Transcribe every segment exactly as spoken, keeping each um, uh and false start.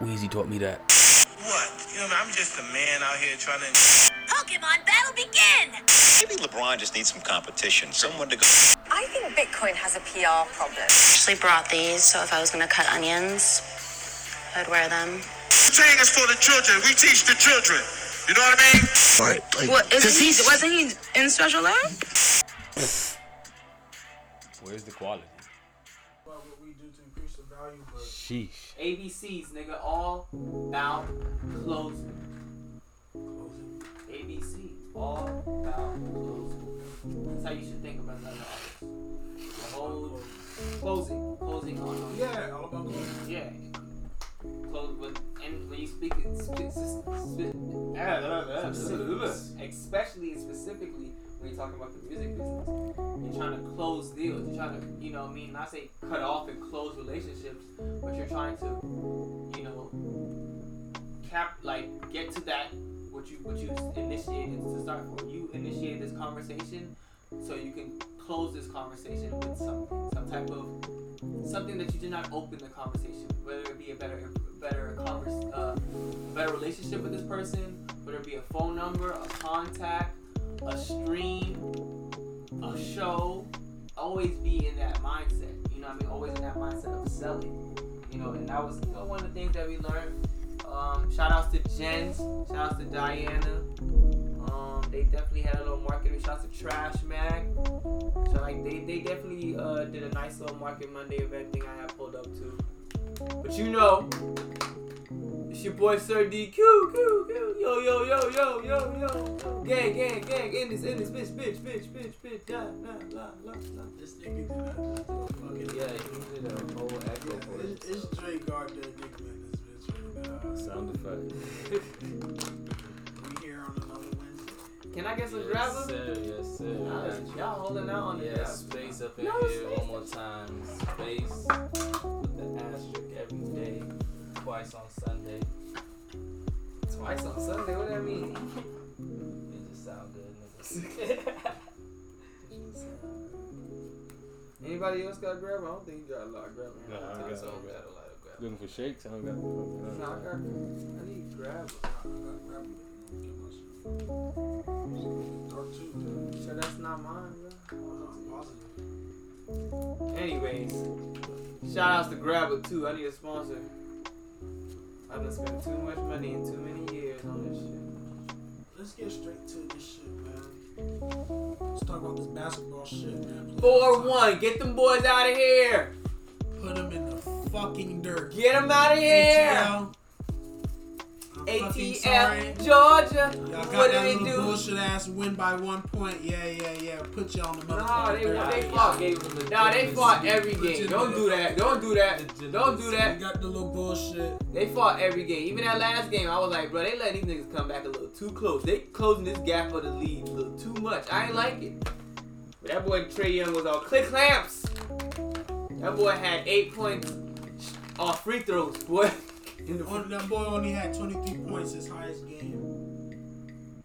Weezy taught me that. What? You know, I mean, I'm just a man out here trying to... Pokemon battle begin! Maybe LeBron just needs some competition, someone to go... I think Bitcoin has a P R problem. I actually brought these, so if I was going to cut onions, I'd wear them. The thing is for the children. We teach the children. You know what I mean? Right, like, what, is he, wasn't he in special ed? Where's the quality? Well, what we do to increase the value, but... Sheesh. A B Cs, nigga, all about closing. Closing. A B Cs, all about closing. That's how you should think about another artist. The whole closing. Closing on... Yeah, all about closing. Yeah. Close with, and when you speak it, sp- sp- especially and specifically when you're talking about the music business, you're trying to close deals, you're trying to, you know what I mean, not say cut off and close relationships, but you're trying to, you know, cap, like, get to that, what you, what you initiated to start for. You initiated this conversation so you can close this conversation with some, some type of... something that you did not open the conversation, whether it be a better, better converse, uh, better relationship with this person, whether it be a phone number, a contact, a stream, a show. Always be in that mindset. You know what I mean? Always in that mindset of selling. You know, and that was, you know, one of the things that we learned. Um, shout outs to Jens. Shout outs to Diana. Um, they definitely had a little marketing. Shout out to Trash Mag. So like they, they definitely uh, did a nice little Market Monday event thing I have pulled up to. But you know, it's your boy Sir D Q. Q, Q. Yo yo yo yo yo yo. Gang gang gang. In this in this bitch bitch bitch bitch bitch. La la la la. This nigga did not do fucking. Yeah, he did a whole echo for it. It's Dre Gard that nigga in this bitch. Sound effect. We here on another. Can I get some grabber? Yes, sir. Yes, sir. Nah, y'all yeah. holding out on the yeah, space up in no, here space. One more time. Space with the asterisk every day. Twice on Sunday. Twice on Sunday? What does that mean? It just sound good, nigga. Anybody else got grabber? I don't think you got a lot of grabber. No, I don't got, got a lot of grabber. Looking for shakes? I don't got. No, I got. I need grabber. I got grabber. So that's not mine, bro. Anyways, shout outs to Grabber too. I need a sponsor. I've been spending too much money in too many years on this shit. Let's get straight to this shit, man. Let's talk about this basketball shit, man. four one, get them boys out of here. Put them in the fucking dirt. Get them out of here. A T L, Georgia. Y'all got what that do we do? Bullshit ass win by one point. Yeah, yeah, yeah. Put you on the motherfucker. No, nah, they, they fought. Nah, they fought every game. Don't do that. Don't do that. Don't do that. You got the little bullshit. They fought every game. Even that last game, I was like, bro, they let these niggas come back a little too close. They closing this gap for the lead a little too much. I ain't like it. But that boy Trae Young was all click clamps. That boy had eight points off free throws, boy. Only, that boy only had twenty-three points his highest game.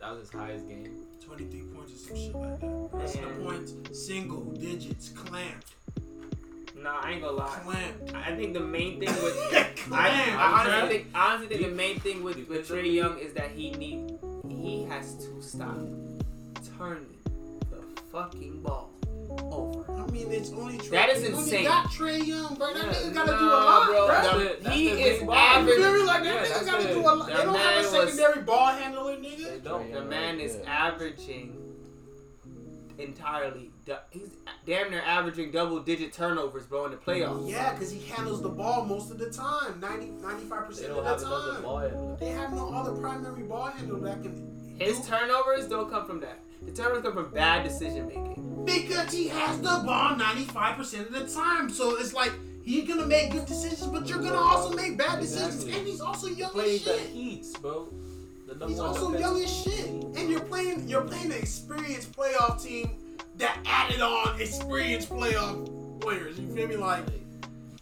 That was his highest game? twenty-three points or some shit like that. That's the points. Single digits. Clamped. Nah, I ain't gonna lie. Clamped. I think the main thing with... Clamped. I, I honestly think, I honestly think the main thing with, with Trae Young is that he need, he has to stop turning the fucking ball over. I mean, it's only Trae. That is insane. You got Trae Young, bro. That yeah. nigga gotta no, do a lot, bro. bro. That's that's he is average. You like, that yeah, nigga gotta it. do a lot. That they don't have a secondary was, ball handler, nigga. They don't. The man is yeah. averaging entirely. He's damn near averaging double-digit turnovers, bro, in the playoffs. Yeah, because he handles the ball most of the time. ninety, ninety-five percent they don't of have the time. Ball they have no other primary ball handler that can... His do. turnovers don't come from that. The turnovers come from bad decision-making. Because he has the ball ninety-five percent of the time. So it's like, he's going to make good decisions, but you're going to also make bad decisions. Exactly. And he's also young Play as shit. The Heats, bro. The he's also defense. young as shit. And you're playing you're playing an experienced playoff team that added on experienced playoff players. You feel me? Like,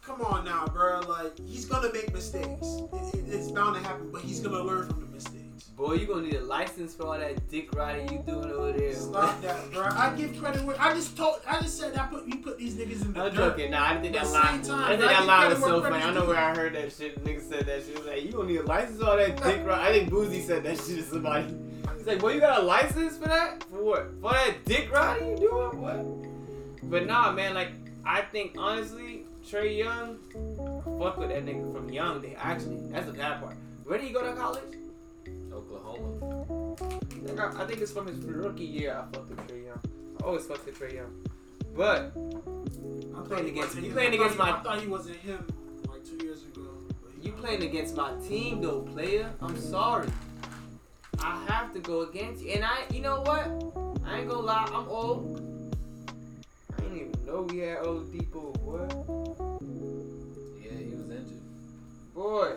come on now, bro. Like, he's going to make mistakes. It, it, it's bound to happen, but he's going to learn from the mistakes. Boy, you gonna need a license for all that dick riding you doing over there. Stop that, bro. I give credit where I just told. I just said I put you put these niggas in the. I'm joking. Nah, I didn't think that lie. I didn't think that lie was so funny. I know where I heard that shit. Niggas said that shit. It was like, you gonna need a license for all that dick riding. I think Boozy said that shit to somebody. He's like, boy, you got a license for that? For what? For that dick riding you doing? What? But nah, man. Like, I think honestly, Trae Young, fuck with that nigga from young. They actually, that's the bad part. Where did he go to college? Oklahoma. I think it's from his rookie year. I fucked with Trae Young. I always fucked with Trae Young. But I'm playing against you. Playing against my. I thought he wasn't him like two years ago. You playing against my team though, player. I'm sorry. I have to go against you. And I, you know what? I ain't gonna lie. I'm old. I didn't even know we had old people. Boy. Yeah, he was injured. Boy.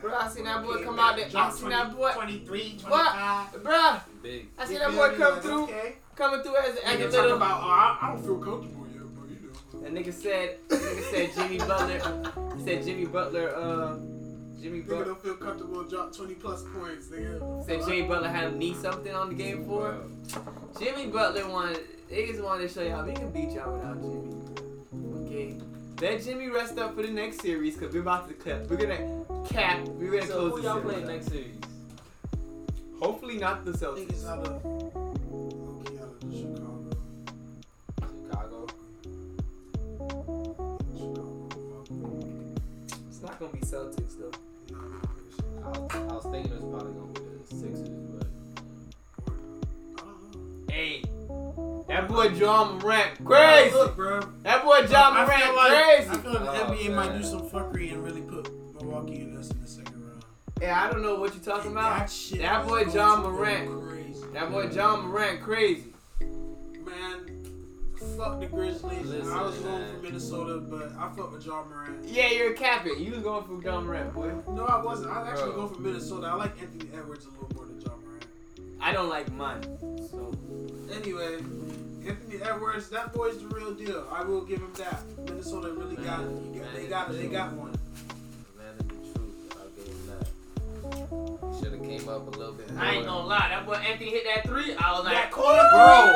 Bro, I seen that boy okay, come out there. I seen that boy. twenty-three, twenty-five. Bro, big. I seen that boy come through. Okay. Coming through as, as a little. About, oh, I, I don't feel comfortable yet, but you know. That nigga said, that nigga said Jimmy Butler. He said Jimmy Butler, uh, Jimmy Butler. Nigga don't feel comfortable, drop twenty plus points, nigga. Said Jimmy Butler had a knee something on the game for him. Jimmy Butler wanted, niggas wanted to show y'all, we can beat y'all without Jimmy. Okay. Let Jimmy rest up for the next series, because we're about to clip. We're gonna cap. We're gonna so close who the y'all playing next series? Hopefully not the Celtics. I think it's out of, okay, out of Chicago. Chicago. Chicago. It's not gonna be Celtics though. No, I was, I was thinking it's probably gonna be the Sixers, but I don't know. Hey. That boy John Morant, crazy. Look, bro. That boy John Morant, I like, crazy. I feel like the N B A oh, might do some fuckery and really put Milwaukee in us in the second round. Yeah, I don't know what you're talking and about. That, shit that boy John Morant, crazy. That boy John Morant, crazy. Man, fuck the Grizzlies. Listen, I was going for Minnesota, but I fucked with John Morant. Yeah, you're a captain. You was going for John Morant, boy. No, I wasn't. I was actually bro. going for Minnesota. I like Anthony Edwards a little more than John Morant. I don't like mine. So anyway. Anthony Edwards, that boy's the real deal. I will give him that. Minnesota really man, got it. Got, they got it. They got one. Man, the truth. I'll give him that. Should have came up a little bit more. I ain't gonna lie. That boy Anthony hit that three. I was like, that corner, bro.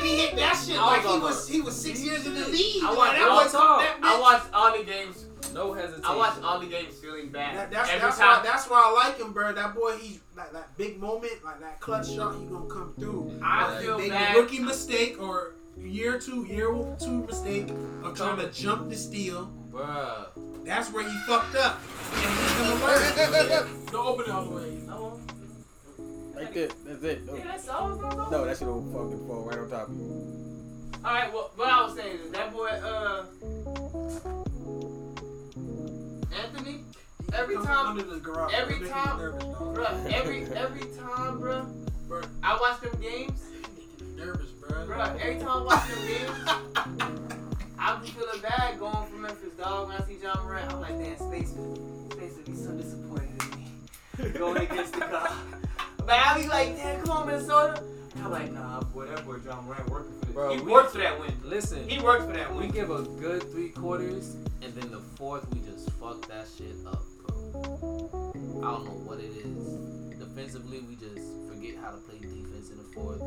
He hit that shit like he was he was six years in the league. I watched that all was, that I watched all the games. No hesitation. I watched all the games feeling bad. That, that's, that's why that's why I like him, bro. That boy, he's like that big moment, like that clutch shot, he gonna come through. I feel bad. Make a rookie mistake or year two, year two mistake of trying to jump the steal. Bruh. That's where he fucked up. Don't open it all the way. No. Like that. That's it. Yeah, that's all it's gonna go. No, that shit will fucking fall right on top of you. All right. Well, what I was saying is that boy, uh. Anthony, every time, every time, bruh, every, every time, bruh, I watch them games, nervous, bruh, bruh, every time I watch them games, I be feeling bad going for Memphis, dog. When I see John Morant, I'm like, damn, Space would, Space would be so disappointed in me, going against the car. But I be like, damn, come on, Minnesota. I'm like, nah, boy, that boy John Morant working for this. Bro, he works for that win. Listen. He works for that win. We give a good three quarters, and then the fourth, we just fuck that shit up, bro. I don't know what it is. Defensively, we just forget how to play defense in the fourth.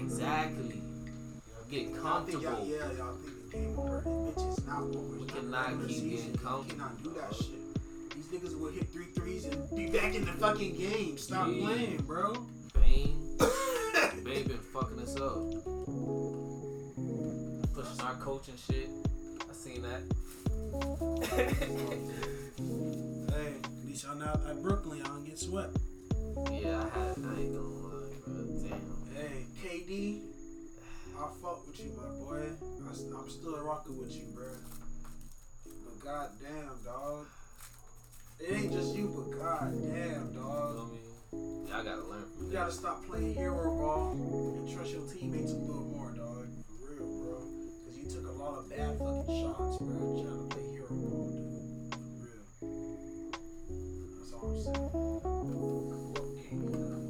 Exactly. Get comfortable. Y'all, yeah, y'all think the game over. And bitches not over. We cannot keep getting comfortable. We cannot do that shit. These niggas will hit three threes and be back in the fucking game. Stop yeah. playing, bro. Bane, Bane been fucking us up. Pushing our coach and shit. I seen that. Hey, at least y'all not at Brooklyn. Y'all don't get swept. Yeah, I had. I ain't gonna lie, bro. Damn. Hey, K D, I fuck with you, my boy. I, I'm still rocking with you, bro. But goddamn, dog. It ain't just you, but goddamn, dog. You know what I mean? Y'all gotta learn from You that. Gotta stop playing hero ball and trust your teammates a little more, dog. For real, bro. Because you took a lot of bad fucking shots, bro. Trying to play hero ball, dude. For real. That's all I'm saying.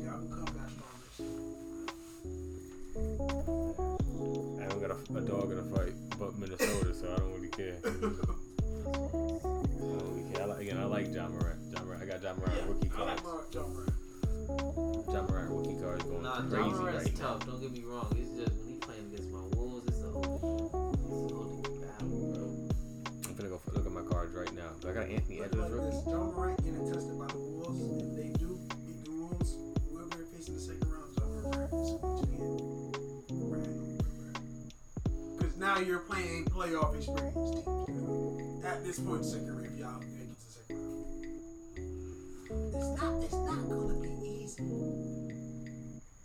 Y'all can come back stronger. I don't got a, a dog in a fight, but Minnesota, so I don't really care. I don't really care. I like, again, I like John Morant. John Morant. got John Morant yeah, rookie cards. I like John Morant. John Morant rookie cards going nah, crazy John Morant's right tough. Now. Don't get me wrong. It's just when he's playing against my Wolves, it's a whole, it's a whole battle, bro. I'm gonna go for, look at my cards right now. Do I got Anthony Edwards rookie? Is John Morant getting tested by the Wolves? If they do beat the Wolves, we're gonna face in the second round. John Morant is going to get Morant over. Because now you're playing a playoff experience team. At this point, second round, y'all. It's not, it's not gonna be easy.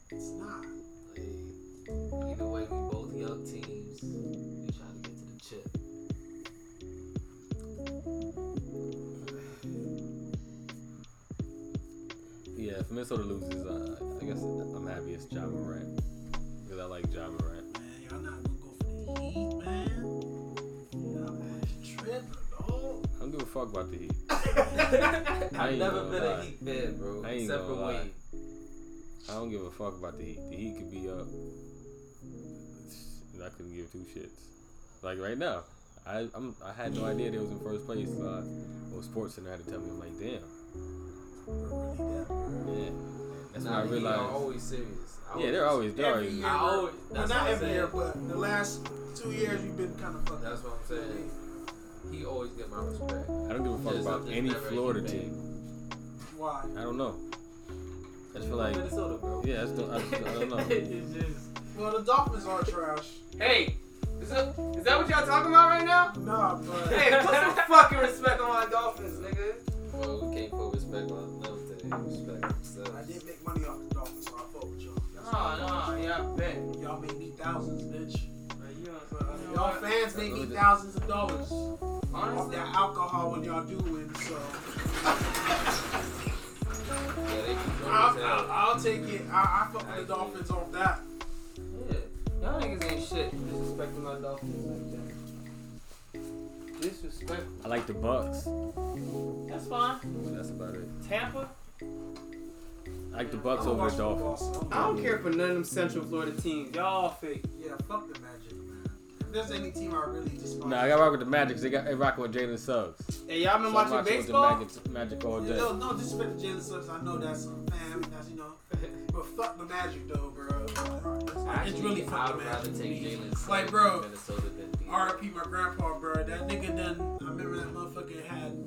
It's not. Like, either way, we both young teams. We trying to get to the chip. Yeah, if Minnesota loses, uh, I guess I'm happiest John Morant. Because I like John Morant. Man, y'all not gonna go for the Heat, man. Y'all tripping, dog. I don't give a fuck about the Heat. I've never been lie. a Heat fan, bro. I ain't Except for Wayne. I don't give a fuck about the Heat. The Heat could be up, and I couldn't give two shits. Like right now, I I'm, I had no idea they was in first place. Uh, well, SportsCenter had to tell me. I'm like, damn. Yeah, that's nah, when I realized. They're always serious. I yeah, they're always serious. Year, I always, that's well, not every year, but the last two years we've been kind of fucked. That's what I'm saying. He always get my respect. I don't give a fuck There's about any Florida team. Why? I don't know. I just feel like Minnesota, bro. Yeah, I, just don't, I, just, I don't know. It's just, well, the Dolphins are trash. Hey, is that, is that what y'all talking about right now? Nah, but hey, put some fucking respect on my Dolphins, nigga. Well, we can't put respect on them today. Respect. So. I did make money off the Dolphins, so I fought with y'all. That's oh no, yeah, I bet y'all made me thousands, bitch. Like, you know, uh, you know, y'all fans made me thousands of dollars. Honestly, that alcohol when y'all do win, so. yeah, I'll, I'll, I'll take it. I, I fuck with the Dolphins off that. Yeah. Y'all niggas ain't shit. Disrespecting my Dolphins like that. Disrespect. I like the Bucks. That's fine. That's about it. Tampa? I like the Bucks over the Dolphins. I don't care for none of them Central Florida teams. Y'all fake. Yeah, fuck the Magic. There's any team I really just nah, I got rock with the Magic. They got they rock with Jalen Suggs. Hey, y'all been so watching I'm baseball? With the Magic, Magic all day. No, no disrespect to Jalen Suggs. I know that's a fan, that's you know. But fuck the Magic though, bro. Actually, it's really fuck the Magic. I'd rather take Jalen Suggs like, bro, than Minnesota than D. R I P my grandpa, bro. That nigga done. I remember that motherfucker had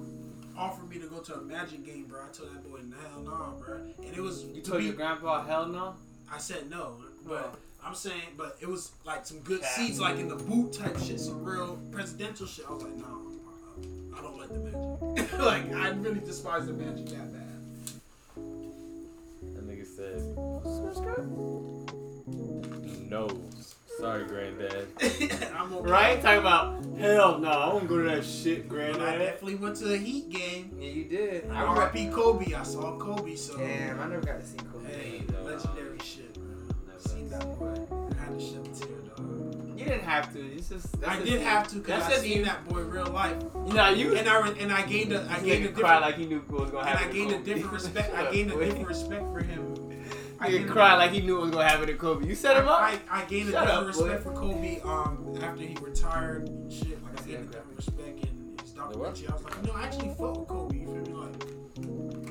offered me to go to a Magic game, bro. I told that boy, hell no, bro. And it was you told me, your grandpa, hell no. I said no, but. Oh. I'm saying, but it was like some good seats, like in the boot type shit, some real presidential shit. I was like, no, I don't like the Magic. Like, I really despise the Magic that bad. That nigga said, no. Sorry, Granddad. I'm okay. Right? Talking about, hell no, I won't go to that shit, Granddad. I definitely went to a Heat game. Yeah, you did. I R I P Kobe. I saw Kobe, so. Damn, I never got to see Kobe. Hey, legendary um, shit. That boy. I had to shed a tear, dog. You didn't have to. It's just that's I did team. have to because I seen you. that boy real life. You know, you and I and I gained a I gained a cry like he knew what was gonna happen. And I gained a different respect. I gained a different respect for him. I didn't cry like he knew what was gonna happen to Kobe. You set him up. I, I, I gained Shut a different up, respect boy. for Kobe. Um, after he retired and shit, like I gained yeah, a different respect and his documentary. I was like, no, I actually fought with Kobe. You feel me?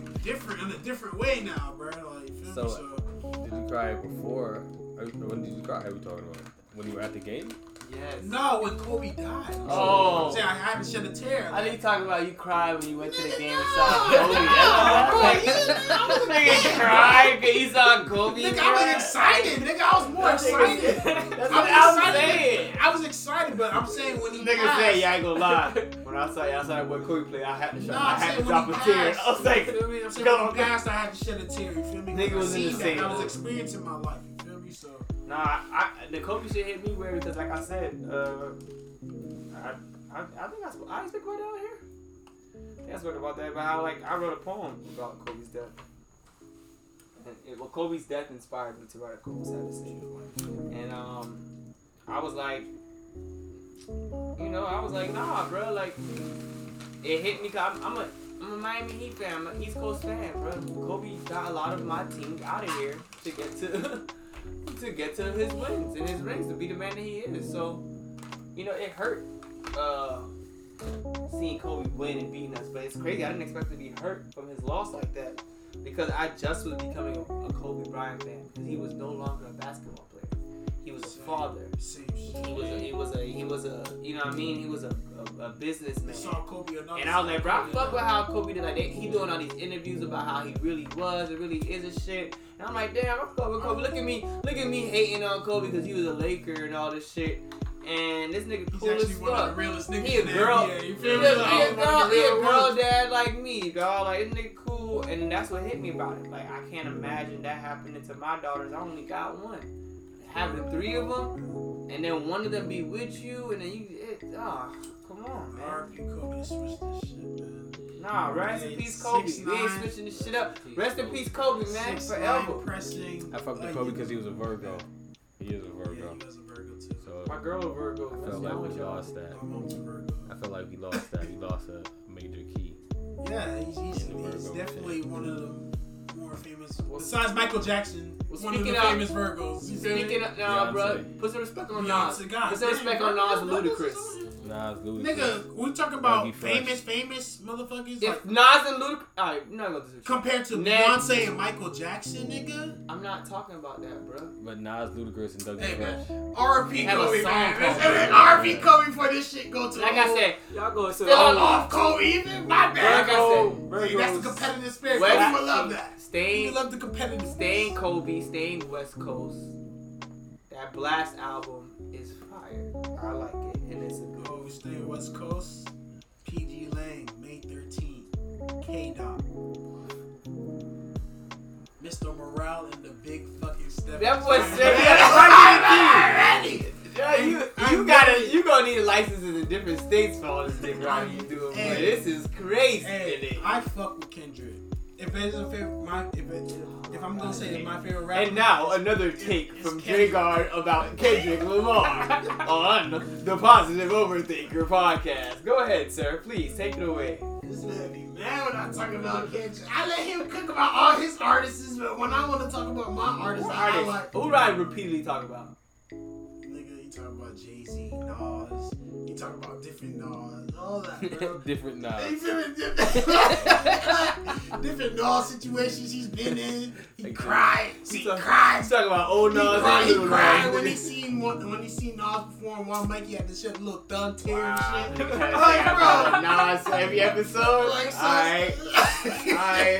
Like different in a different way now, bro. Like you feel so, me? So. Did you cry before? When did you cry? Are we talking about when you were at the game? Yes. No, when Kobe died. Oh. I'm saying I haven't shed a tear. I think you talking about you cried when you went to the game and saw Kobe. Nigga cried because he saw Kobe. Nigga, I was excited. Nigga, I was more excited. That's what I was saying. I was excited, but I'm saying when he died. Nigga said, yeah, I ain't gonna lie. When I saw y'all saw when Kobe played, I had to, nah, I had to drop a tear. I was like, you feel me? I'm saying when he passed, I had to shed a tear. You feel me? Nigga was in the same. I was experiencing my life. So. Nah, I, the Kobe shit hit me weird because, like I said, uh, I, I, I think I spoke, I spoke about it out here. I think I spoke about that, but how like I wrote a poem about Kobe's death. And it, well, Kobe's death inspired me to write a poem, sad to say. And um, I was like, you know, I was like, nah, bro, like it hit me. Cause I'm, I'm a, I'm a Miami Heat fan, I'm an East Coast fan, bro. Kobe got a lot of my team out of here to get to. to get to his wins and his rings, to be the man that he is. So, you know, it hurt. Uh, seeing Kobe win and beating us, but it's crazy. I didn't expect to be hurt from his loss like that, because I just was becoming a Kobe Bryant fan, because he was no longer a basketball player. He was a father. He was a, he was a, he was a, you know what I mean? He was a, a, a businessman. And I was like, bro, I fuck with how Kobe did. Like, he doing all these interviews about how he really was and really is and shit. And I'm like, damn, I fuck with Kobe. Look at me, look at me hating on Kobe because he was a Laker and all this shit. And this nigga cool as fuck. He a girl, he a girl, he a girl dad like me, dog. Like, this nigga cool. And that's what hit me about it. Like, I can't imagine that happening to my daughters. I only got one. Having three of them, and then one of them be with you, and then you, it, oh, come on, man. R I P Kobe, switch this shit, man. Nah, rest in peace, Kobe. Six, we ain't switching this shit up. Rest in peace, Kobe, man, six, forever. Pressing. I fucked with Kobe because he was a Virgo. He is a Virgo. Yeah, he was a Virgo too. So my girl a Virgo. I felt like we lost that. I felt like we lost that. We lost a major key. Yeah, he's, he's, he's definitely thing. One of them. More famous, besides Michael Jackson, well, one of the of, famous Virgos. Speaking of, nah, Beyonce. Bro, put some respect on Nas. Put some respect on Nas and Ludacris. Nas, Ludacris. Nigga, we talking about famous, famous motherfuckers. If like, Nas and Ludacris, alright, not gonna do compared to Beyonce and Michael Jackson, nigga. I'm not talking about that, bro. But Nas, Ludacris, and Doug. Hey man, R I P Kobe, man. And R I P Kobe for this shit go to. Like I said, y'all go to still off Kobe, even my bad. Like I said, that's a competitive spirit. Kobe would love that. Staying, love the competitive. Staying Kobe, staying West Coast. That Blast album is fire. I like it, and it's a good. Oh, we stay West Coast. P G Lang, May thirteenth. K Dot. Mister Morale and the Big Fucking Step. That boy said, "Yo, you you gotta you gonna need licenses in different states for all this thing, right? You doing? But this is crazy. Hey, I fuck with Kendrick." If it's a favorite, my if it, if I'm gonna say it's my favorite rapper. And now another take is, is from J-Guard about Kendrick Lamar on the Positive Overthinker podcast. Go ahead, sir. Please take it away. This let me mad when I talk about Kendrick. I let him cook about all his artists, but when I want to talk about my artists, I like. Who do I repeatedly talk about? Nigga, you talking about Jay-Z, Nas. You talk about different Nas, all that, bro. different Nas. different, different, different Nas situations he's been in. He like, cried. He talk, cried. He's talking about old Nas. He cried, he cried, cried when he seen one, when he seen Nas perform one mic. He had to shut the little thug tear wow. and shit. Like, bro. Nas every episode. Like, so, all right. I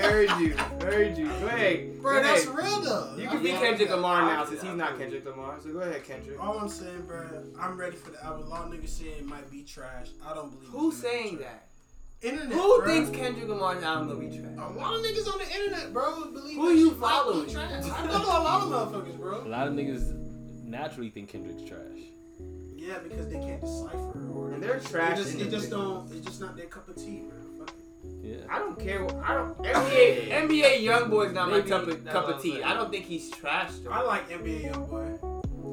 heard you. Heard you. Go ahead. Bro, go that's ahead. Real though. You can I be Kendrick that. Lamar now since he's not Kendrick Lamar. So go ahead, Kendrick. All I'm saying, bro, I'm ready for the album. Long niggas saying it might be trash. I don't believe. Who's saying trash. That? Internet. Who bro. Thinks Kendrick Lamar's album gonna be trash? A lot of niggas on the internet, bro, believe. Who you following? Trash. I follow a lot of motherfuckers, bro. A lot of niggas naturally think Kendrick's trash. Yeah, because they can't decipher or and they're trash. They just, they just don't. It's just not their cup of tea, bro. Yeah. I don't care. What, I don't. N B A N B A YoungBoy's not Maybe, my cup of, cup of tea. Saying. I don't think he's trash. Though. I like N B A YoungBoy.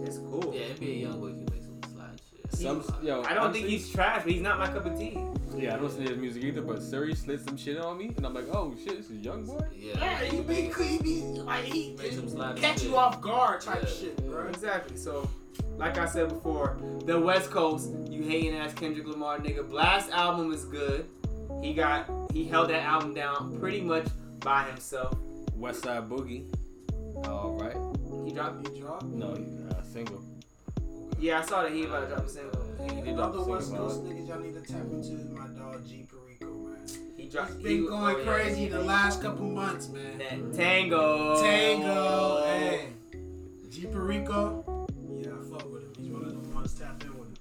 It's cool. Yeah, N B A YoungBoy can make some slide shit. Some, yo, I don't honestly, think he's trash, but he's not my cup of tea. Yeah, I don't see his music either. But Suri slid some shit on me, and I'm like, oh shit, this is YoungBoy. Yeah, yeah, he be creepy. Like he catch you off guard type yeah. shit, bro. Exactly. So. Like I said before, the West Coast, you hating ass Kendrick Lamar nigga. Blast album is good. He got he held that album down pretty much by himself. Westside Boogie. All right. He dropped. He dropped. No, he got a single. Yeah, I saw that he about to drop a single. He did drop a single. West Coast niggas, y'all need to tap into my dog G Perico, man. He dropped. He's been he, going oh, yeah. crazy the last couple months, man. That Tango. Tango. Hey. G Perico. Yeah, I fuck with him. He's one of the ones tapped in with him.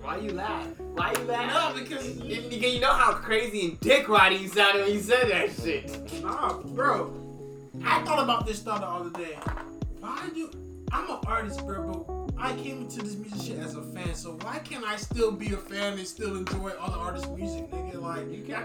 Why you laugh? Why you laugh? No, because you, because you know how crazy and dick riding you sounded when you said that shit. Nah, bro. I thought about this thought the other day. Why do I'm an artist, bro, but I came into this music shit as a fan, so why can't I still be a fan and still enjoy other artists' music, nigga? Like you can't.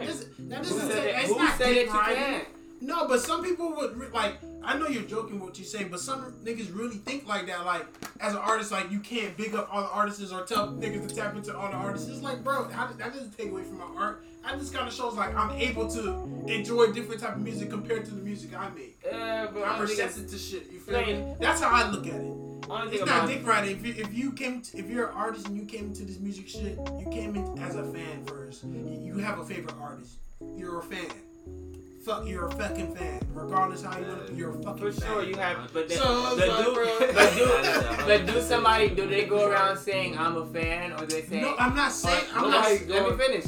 That doesn't say that. Who said it? You can't. No, but some people would, like, I know you're joking what you say, but some niggas really think like that. Like, as an artist, like, you can't big up all the artists or tell niggas to tap into all the artists. It's like, bro, I, that doesn't take away from my art. That just kind of shows, like, I'm able to enjoy different type of music compared to the music I make. Yeah, but I'm receptive to shit, you feel me? That's how I look at it. It's not Dick Friday. If you, if you came, to, if you're an artist and you came to this music shit, you came in as a fan first. You have a favorite artist. You're a fan. Fuck, you're a fucking fan. Regardless how you want to be, you're a fucking fan. For sure, fan. You have. But they, so, the do, but do, but do somebody? Do they go around saying I'm a fan, or they say? No, I'm not saying. Or, I'm not. Let going. me finish.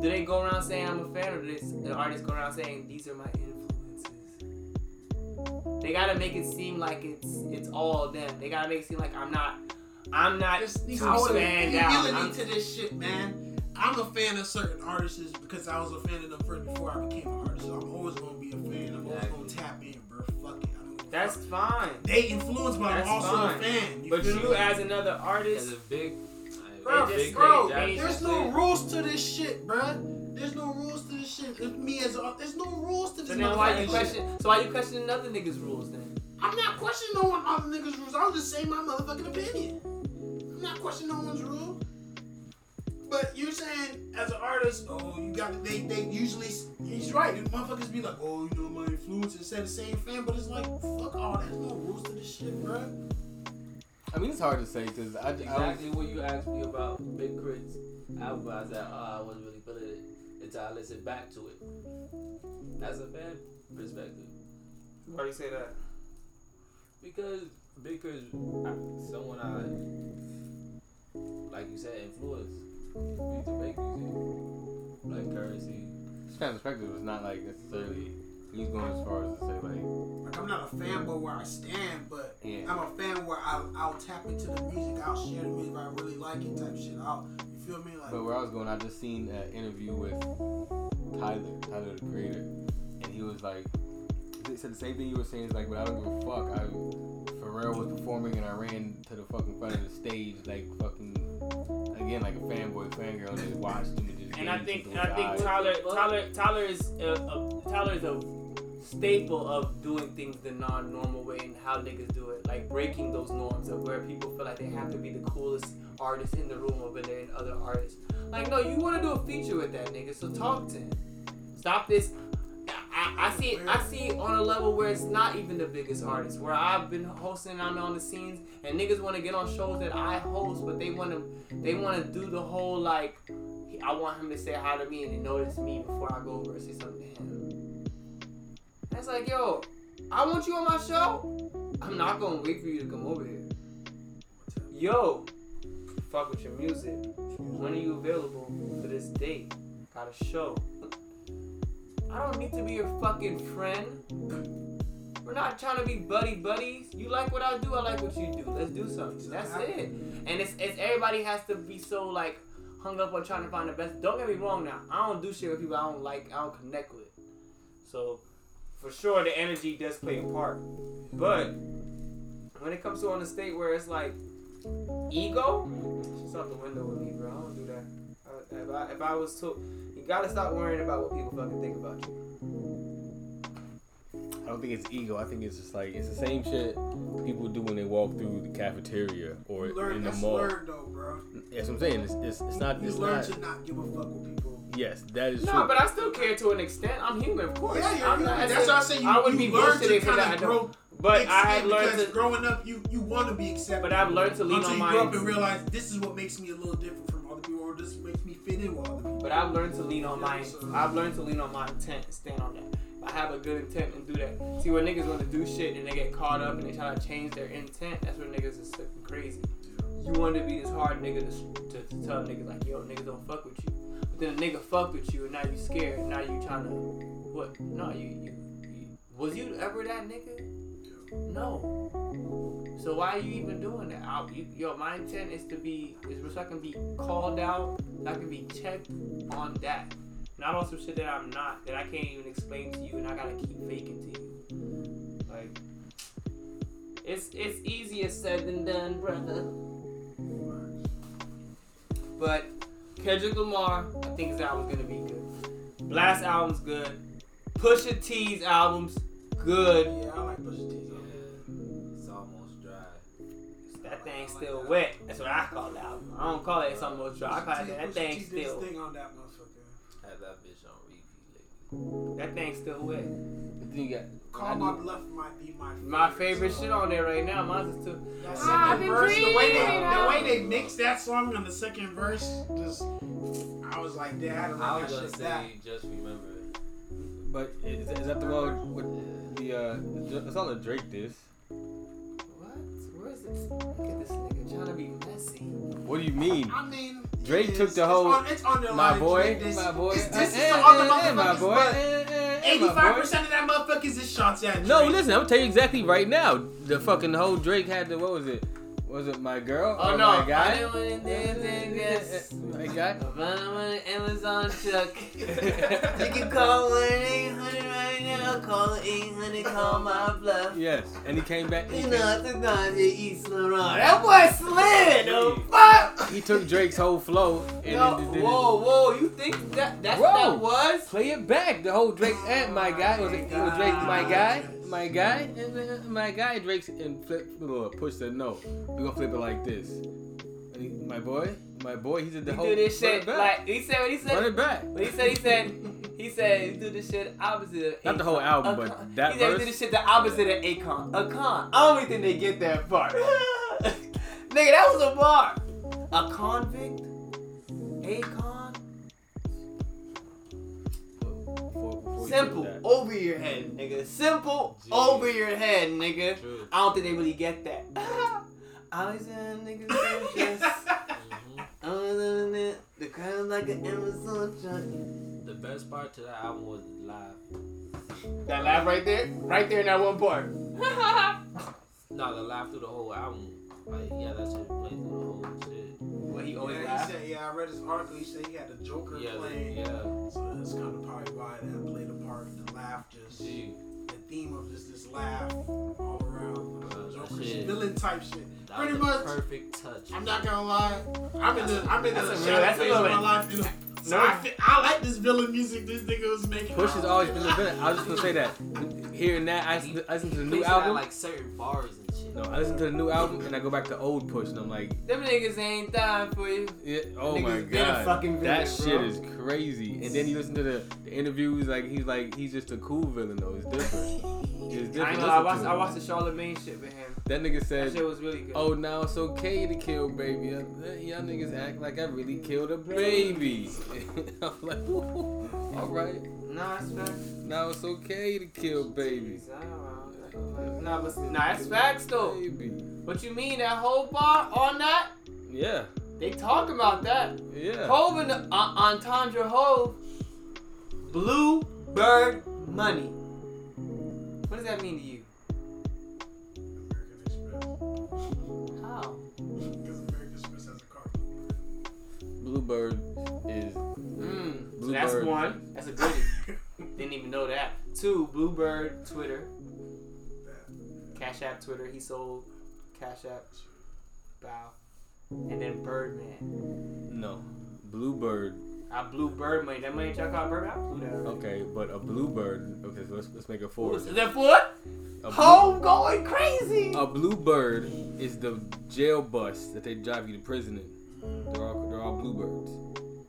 Do they go around saying I'm a fan, or do the artists go around saying these are my influences? They gotta make it seem like it's it's all them. They gotta make it seem like I'm not. I'm not. Just so fan down. I'm into this shit, man. I'm a fan of certain artists because I was a fan of them first before I became an artist. So I'm always gonna be a fan. I'm always gonna tap in, bro. Fuck it. I don't know. That's fine. They influenced, but I'm also fine. a fan. You but you, me? as another artist, as a big, bro, a big bro, big, bro there's no thing. rules to this shit, bro. There's no rules to this shit. It's me as a, there's no rules to this. So then why you question? Shit. So why you questioning other niggas' rules then? I'm not questioning no one other niggas' rules. I'm just saying my motherfucking opinion. I'm not questioning no one's rules. But you're saying, as an artist, oh, you got to, they, they usually, he's right, dude, motherfuckers be like, oh, you know, my influence instead of saying fan, but it's like, fuck all, there's no rules to this shit, bro. I mean, it's hard to say, because I... Exactly I was, what you asked me about Big Crit's album, I was like, oh, I wasn't really feeling it until I listened back to it. That's a fan perspective. Why do you say that? Because Big Crit's someone I, like you said, influenced. Need to make music like Currency. This kind of perspective is not like necessarily he's going as far as to say like like I'm not a fan but where I stand, but yeah. I'm a fan where I'll, I'll tap into the music, I'll share the music if I really like it type shit. I'll you feel me like. But where I was going, I just seen an interview with Tyler, Tyler the Creator, and he was like, he said the same thing you were saying. He's like, but I don't give a fuck. I Pharrell was performing and I ran to the fucking front of the stage like fucking. Again, like a fanboy, fangirl, and just watched him and just. And I think, and I think Tyler, Tyler, Tyler is a, a Tyler is a staple of doing things the non-normal way and how niggas do it, like breaking those norms of where people feel like they have to be the coolest artist in the room over there and other artists. Like, no, you want to do a feature with that nigga, so talk to him. Stop this. I, I see it. I see it on a level where it's not even the biggest artist. Where I've been hosting, and I'm on the scenes, and niggas want to get on shows that I host, but they want to, they want to do the whole like, I want him to say hi to me and to notice me before I go over and say something to him. That's like, yo, I want you on my show. I'm not gonna wait for you to come over here. Yo, fuck with your music. When are you available for this date? Got a show. I don't need to be your fucking friend. We're not trying to be buddy buddies. You like what I do, I like what you do. Let's do something. That's it. And it's, it's everybody has to be so like hung up on trying to find the best. Don't get me wrong now. I don't do shit with people I don't like. I don't connect with. So for sure the energy does play a part. But when it comes to on a state where it's like ego, it's out the window with me, bro. I don't do that. If I, if I was to, you gotta stop worrying about what people fucking think about you. I don't think it's ego. I think it's just like it's the same shit people do when they walk through the cafeteria or learn, in the mall. That's learned though, bro. That's what I'm saying. It's it's, it's not. You it's learn not, to not give a fuck with people. Yes, that is no, true. No, but I still care to an extent. I'm human, of course. Yeah, you're I'm human. Not, that's why I say you, I would you be learn to kind of grow. But I have learned to growing up, you you want to be accepted. But I've learned to lean on my. Until you grow up and realize this is what makes me a little different from other people, or this makes me fit in with other people. But I've learned to lean on my. I've learned to lean on my intent and stand on that. I have a good intent and do that. See, when niggas want to do shit and they get caught up and they try to change their intent, that's where niggas is fucking crazy. You want to be this hard nigga to, to, to tell niggas like, yo, niggas don't fuck with you. But then a nigga fucked with you and now you scared. Now you trying to what? No, you, you, you was you ever that nigga? No. So why are you even doing that? I'll, you, yo, my intent is to be, is so I can be called out, so I can be checked on that. Not on some shit that I'm not, that I can't even explain to you and I gotta keep faking to you. Like, it's it's easier said than done, brother. But Kendrick Lamar, I think his album's gonna be good. Blast album's good. Pusha T's album's good. Yeah, I like Pusha T's. That thing's still like that. Wet. That's what I call that album. I don't call it It's Almost Dry. I call it that thing's still. Thing on that motherfucker. Had that bitch on repeat lately. That thing's still wet. You got Call My Bluff might be my favorite. My favorite song. Shit on there right now. Mine's too. That second ah, verse, the way they the way they mixed that song on the second verse, just I was like, Dad, I don't know I was gonna say, that. Just remember it. But is, is that the one with the uh? It's on the Drake diss. What? Where is this? Look at this nigga trying to be messy. What do you mean? I mean. Drake is, took the whole it's on, it's my boy, this, my boy, this, this uh, is uh, uh, my boy. eighty-five percent of that motherfuckers is shots at Drake. No, listen, I'm gonna tell you exactly right now. The fucking whole Drake had the what was it? Was it my girl? Oh, oh no, my guy. My guy. Amazon truck. You can call one eight hundred right now. Call eight hundred. Call my bluff. Yes, and he came back. You know, I took on East LeBron. That boy slid. Oh fuck! He took Drake's whole flow. And Yo, it, it, it, whoa, whoa! You think that that's whoa, what that was? Play it back. The whole Drake and my guy was it? Was Drake my guy? My guy, my guy, Drake's and flip, push the note. We're gonna flip it like this. He, my boy, my boy, he did the he whole. He do this shit like he said. What he said. Run it back. What he said. He said. He said he do this shit opposite. Of Not the whole album, Akon. But that. He said verse? He do this shit the opposite of Akon. Akon. I don't think they get that far. Nigga, that was a bar. A convict. Akon. Simple over your head, nigga. Simple Jeez. over your head, nigga. True. I don't think they really get that. Always had niggas in dress. I was in it. The crowd like an Amazon truck. The best part to that album was live. That laugh right there, right there in that one part. No, the laugh through the whole album. Like yeah, that shit played through the whole shit. Well, he always yeah, laughed. He said, yeah, I read his article. He said he had a Joker yeah, playing. Yeah. So that's kind of probably why that played a part. The laugh just, Gee. the theme of just this laugh all around. Uh, Joker shit, villain type shit. That Pretty much. Perfect touch. I'm not gonna lie. I'm in the I'm in the shadow phase of my life. Dude. So no, I, feel, I like this villain music this nigga was making. Push has always been a villain. I was just gonna say that. Hearing that, I listen, I listen to the new album. Like certain bars and shit. No, I listen to the new album and I go back to old Push and I'm like, them niggas ain't dying for you. Yeah, oh niggas my god, villain, that shit bro. is crazy. And then you listen to the, the interviews, like he's like he's just a cool villain though. It's different. It's different. I know. I watched I watched the Charlamagne shit with him. That nigga said, that shit was really good. Oh, now it's okay to kill baby. Y'all niggas act like I really killed a baby. I'm like, whoa, all right. Nah, it's facts. Now it's okay to kill babies. Nah, but nah, it's facts though. Baby. What you mean that whole bar on that? Yeah. They talk about that. Yeah. Hove and the uh, entendre Hove. Bluebird money. What does that mean to you? American Express. How? Because American Express has a car. Bluebird is. Mm. Bluebird. So that's one. That's a goodie. Didn't even know that. Two, Bluebird, Twitter. Cash App, Twitter. He sold Cash App. Bow. And then Birdman. No. Bluebird. I blew bird money. That money y'all call bird? I blew that already. Okay, but a bluebird. Okay, so let's let's make it four. Ooh, is that four? Home going crazy. A bluebird is the jail bus that they drive you to prison in. They're all they're all bluebirds.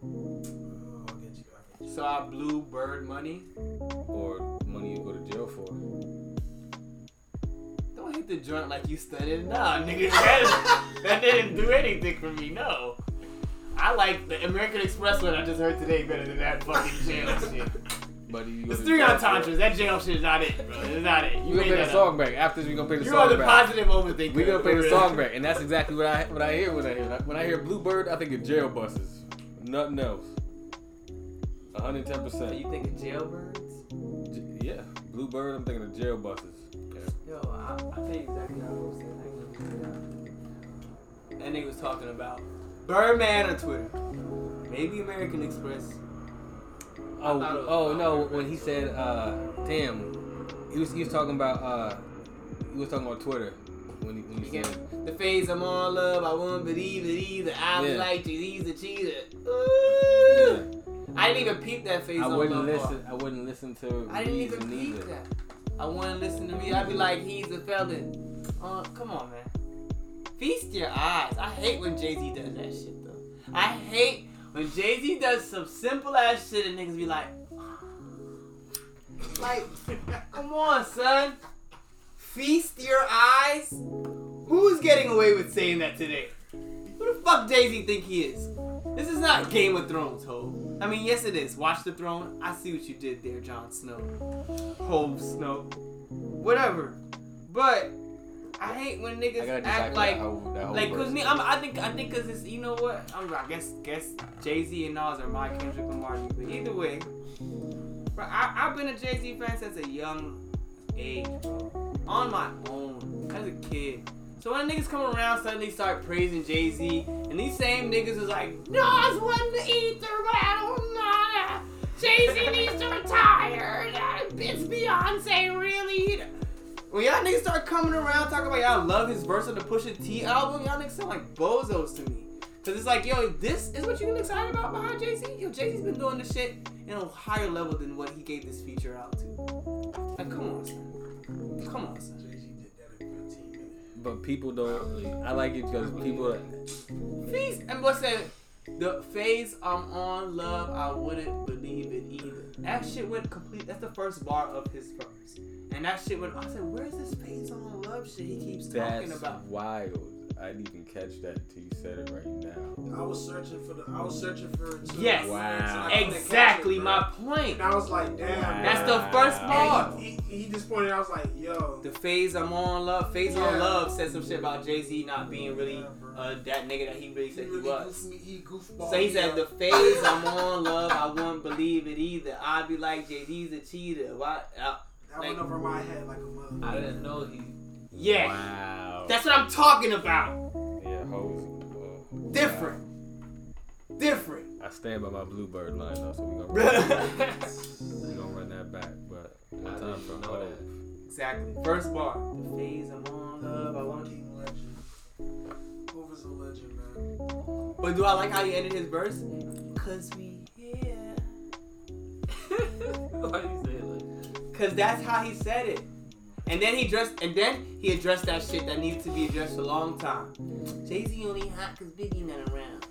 Oh, I get you. I get you. So I blew bird money. Or money you go to jail for. Don't hit the joint like you studied. Nah, nigga, that, that didn't do anything for me. No. I like the American Express one I just heard today better than that fucking jail shit. But you it's three entendres. That jail shit is not it, bro. It's not it. You, you gonna play the song up. back. After this, we gonna play the You're song back. You're on the positive overthinking. We gonna play the song back, and that's exactly what I what I hear when I hear when I hear Bluebird. I think of jail buses, nothing else. One hundred ten percent. You think of jailbirds? J- yeah, Bluebird. I'm thinking of jail buses. Yeah. Yo, I, I tell you exactly how I was saying. That nigga was talking about. Birdman on Twitter. Maybe American Express. Oh, was, oh no! When he said, uh, "Damn," he was he was talking about uh, he was talking about Twitter when he, when he said it. The phase I'm on, love. I wouldn't believe it either. I yeah. like you. He's a cheater. Yeah. I didn't even peep that phase. I on wouldn't love listen. Bar. I wouldn't listen to. I didn't even peep either. that. I wouldn't listen to me. I'd be like, he's a felon. Uh, come on, man. Feast your eyes. I hate when Jay-Z does that shit, though. I hate when Jay-Z does some simple ass shit and niggas be like, Like, come on, son. Feast your eyes. Who's getting away with saying that today? Who the fuck Jay-Z think he is? This is not Game of Thrones, ho. I mean, yes it is. Watch the Throne. I see what you did there, Jon Snow. Hove Snow. Whatever. But I hate when niggas act like, that whole, that whole like, cause me, I'm, I think, I think, cause it's, you know what? I'm, I guess, guess Jay-Z and Nas are my Kendrick Lamar. But either way, bro, I, I've been a Jay-Z fan since a young age, bro. On my own, as a kid. So when niggas come around, suddenly start praising Jay-Z, and these same niggas is like, Nas won the ether, but I don't know. Jay-Z needs to retire. It's Beyonce, really. When y'all niggas start coming around talking about y'all love his verse on the Pusha T album, y'all niggas sound like bozos to me. Cause it's like, yo, this is what you get excited about behind Jay-Z? Yo, Jay-Z's been doing this shit in a higher level than what he gave this feature out to. Like, come on, son. Come on, son. Jay-Z did that in fifteen minutes. But people don't, I like it because people... Please, and what's that? The phase I'm on, love, I wouldn't believe it either. That shit went complete, that's the first bar of his verse. And that shit went, I said, where's this phase on love shit he keeps talking about? That's wild. I didn't even catch that till you said it right now. I was searching for the, I was searching for it too. Yes. Wow. Exactly my point. And I was like, damn. Wow. That's the first bar. He, he, he just pointed out, I was like, yo. The phase I'm on love, phase yeah. on love said some shit about Jay-Z not being really uh, that nigga that he really said he, really he was. Goofy, he goofball, so he said, yeah. The phase I'm on love, I wouldn't believe it either. I'd be like, Jay-Z's a cheater. Why? I, That like, went over my head like a mother. I didn't know he... Yeah. Wow. That's what I'm talking about. Yeah, hoes. Uh, Different. Wow. Different. I stand by my Bluebird line, though, so we're going to run that back. But one I time from know that. Exactly. First bar. The phase I'm on love, I want to keep legend. Who was a legend, man? But do I like how he ended his verse? Because we here. Why do you say legend? Cause that's how he said it, and then he dressed, and then he addressed that shit that needed to be addressed a long time. Jay-Z only hot cause Biggie not around.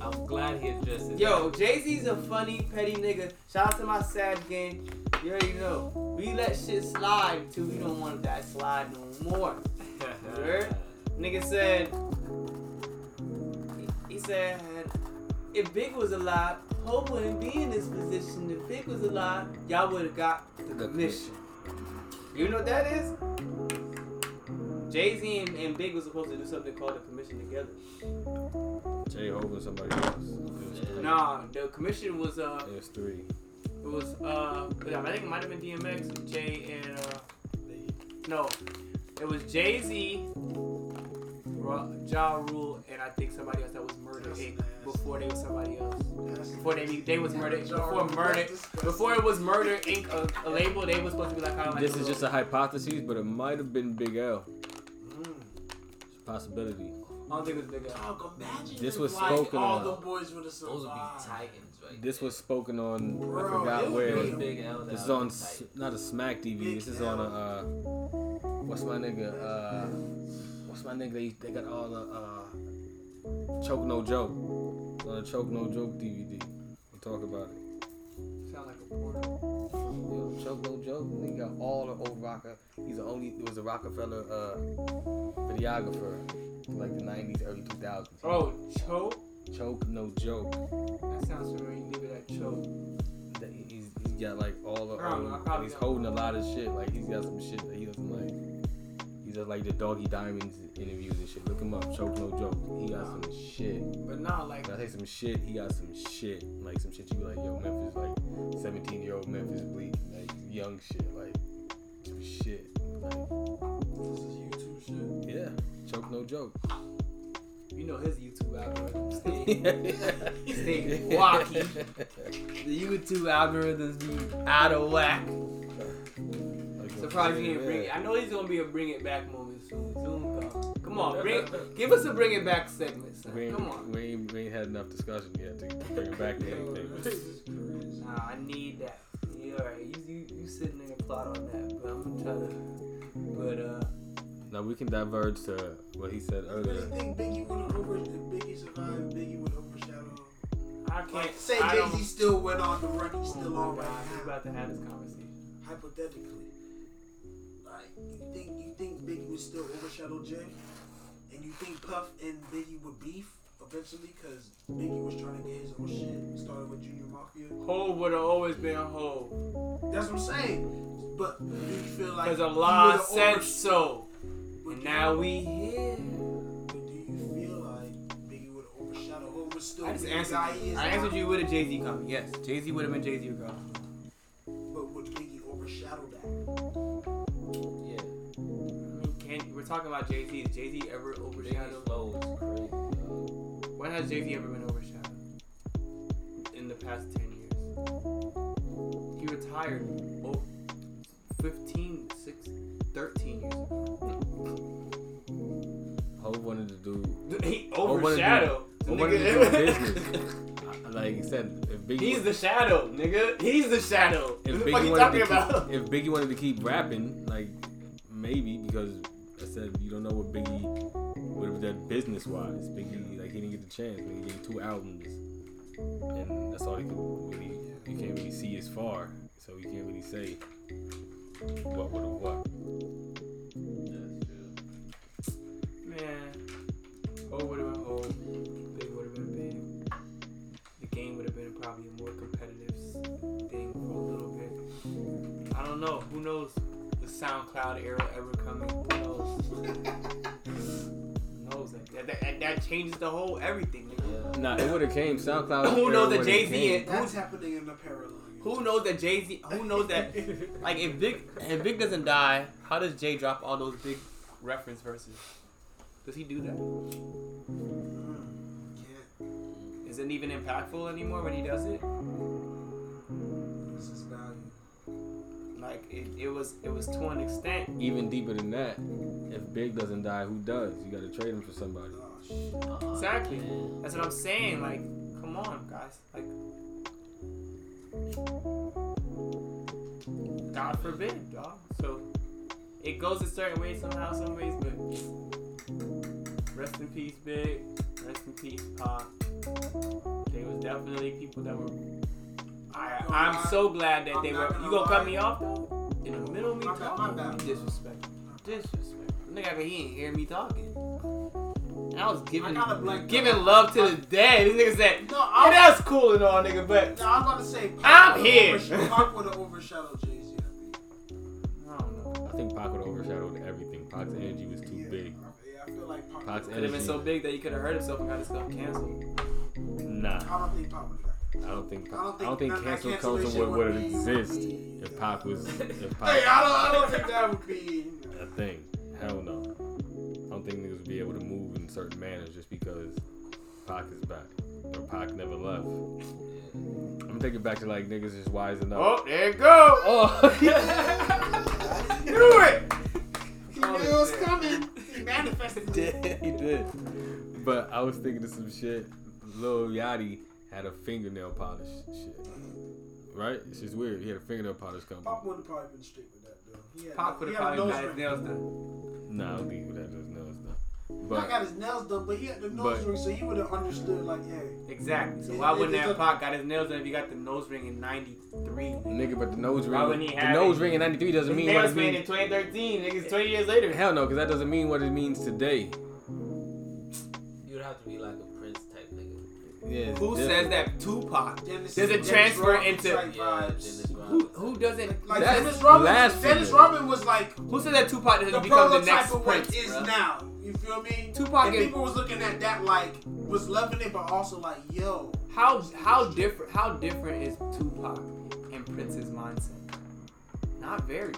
I'm glad he addressed it. Yo, Jay-Z's a funny petty nigga. Shout out to my sad gang. You already know we let shit slide till we don't want that slide no more. Nigga said, he said, if Big was alive. Hope wouldn't be in this position. If Big was alive, y'all would have got the commission. You know what that is? Jay-Z and, and Big was supposed to do something called the commission together. J. Cole and somebody else. Nah, the commission was uh. It was three. It was uh. I think it might have been D M X, Jay and uh. No, it was Jay-Z, Ja Rule, and I think somebody else that was murdered before they was somebody else. Before they they was murdered before murder before it was Murder Incorporated a, a label, they was supposed to be like kind of like. This is little, just a hypothesis, but it might have been Big L. Mm. It's a possibility. I don't think it was Big L. Imagine this was like spoken all on. The boys would have those would be Titans, right? This there. Was spoken on. Bro, I forgot where. It was Big L. This is on s- not a Smack T V. Big this is L. on a uh, what's my nigga. Uh, what's my nigga? They, they got all the uh, Choke No Joke. On a Choke No Joke D V D. We'll talk about it. Sound like a porno. Yo, Choke No Joke. They got all the old rocker. He's the only. It was a Rockefeller uh, videographer, like the nineties, early two thousands. Oh, Choke. Choke No Joke. That sounds familiar. You leave it at Choke. He's, he's got like all the. Old, know, he's holding a lot of shit. Like he's got some shit that he doesn't like. He does like the Doggy Diamonds interviews and shit. Look him up. Choke No Joke. He got nah. some shit. But nah, like I say some shit. He got some shit. Like some shit you be like, yo, Memphis, like seventeen year old Memphis Bleak, like young shit, like some shit. Like this is YouTube shit. Yeah. Choke No Joke. You know his YouTube algorithm stay stay wacky. The YouTube algorithms be out of whack. Surprised he didn't bring it. I know he's gonna be a bring it back moment soon. Zoom call. Come on, bring. Give us a bring it back segment, son. Come on. We ain't, we ain't had enough discussion yet to bring it back to anything. Nah, I need that. Yeah, all right. You, you, you sitting in a plot on that, but I'm gonna try to. But uh. Now we can diverge to what he said earlier. Do you think Biggie would have over? If Biggie survived, Biggie would overshadow him? I can't Like, say Jay-Z still went on the run he's still on right now. We're about to have this conversation. Hypothetically, like, you think you think Biggie would still overshadow Jay, and you think Puff and Biggie would beef eventually because Biggie was trying to get his own shit, started with Junior Mafia. Hole would have always been Hole. That's what I'm saying. But do you feel like because a law said so, and now we here. I just answered. I answered you with a Jay-Z comment. Yes, Jay-Z would have been Jay-Z regardless. But would Biggie overshadow that? Yeah. I mean, can we're talking about Jay-Z? Did Jay-Z ever overshadow? When has Jay-Z ever been overshadowed in the past ten years? He retired oh, fifteen, six, thirteen years ago. Ho wanted to do. He overshadowed. Well, what nigga. Business? Like you said, if Biggie he's the shadow, nigga. He's the shadow. If Biggie, what you talking keep, about? If Biggie wanted to keep rapping, like maybe because I said you don't know what Biggie would have done business wise. Biggie like he didn't get the chance. Biggie like, did two albums, and that's all he could really. You can't really see as far, so you can't really say what would have what. That's true. Man, oh what about oh. Probably a more competitive thing for a little bit. I don't know. Who knows the SoundCloud era ever coming? Who knows? Who knows? Like, that, that, that changes the whole everything. Nigga. Nah, it would have came SoundCloud. Who knows that Jay-Z? Who's happening in the parallel? Who knows that Jay-Z? Who knows that? Like if Big if Big doesn't die, how does Jay drop all those big reference verses? Does he do that? Isn't even impactful anymore when he does it. This is value. Like it, it was, it was to an extent. Even deeper than that, if Big doesn't die, who does? You gotta trade him for somebody. Oh, shit. Exactly. Man. That's what I'm saying. Like, come on, guys. Like, God forbid, dog. So it goes a certain way somehow, some ways, but rest in peace, Big. Rest in peace, Pop. They was definitely people that were. I, I'm lie. So glad that I'm they were. Gonna you gonna lie. Cut me off though? In the middle of me I'm talking, not, you disrespectful. Disrespectful. Nigga, he ain't hear me talking. And I was giving I giving love to I, the dead. This nigga said, "No, I, yeah, that's cool and all, nigga." But no, I'm gonna say, Pac I'm here. Pac would have overshadowed Jay-Z. I don't know. I think Pac would have overshadowed everything. Pac's energy was too yeah. big. Yeah, I feel like Pac Pac's energy could have been so big that he could have hurt himself and got his stuff canceled. Nah. I don't think Pop would have I don't think, I don't think, I don't think cancel culture would have existed if Pop was. If Pop, hey, I don't, I don't think that would be a thing. Hell no. I don't think niggas would be able to move in certain manners just because Pac is back. Or Pac never left. I'm gonna take it back to like niggas just wising up. Oh, there it go! Oh! Yeah. Knew it! He knew it was coming. He manifested it. He did. But I was thinking of some shit. Lil Yachty had a fingernail polish shit. Right? It's just weird. He had a fingernail polish company. Pop would have probably been straight with that, though. Pop would have probably got his nails done. Nah, I don't think he would have his nails done. Pop got his nails done, but he had the nose but, ring, so he would have understood, like, hey. Exactly. So it, why it, wouldn't that Pop got his nails done if he got the nose ring in ninety-three? Nigga, but the nose ring. Why wouldn't he have The it? Nose ring in ninety-three doesn't his mean what it means. Nails made in twenty thirteen. Niggas twenty years later. Hell no, because that doesn't mean what it means today. You would have to be like a Prince type nigga. Yeah, who says that Tupac does a transfer into yeah, who, who doesn't like Dennis Robin? Dennis Robin was like who said that Tupac doesn't become the next of Prince? Is bro. Now you feel me? Tupac and is, people was looking at that like was loving it, but also like yo, how how different how different is Tupac and Prince's mindset? Not very.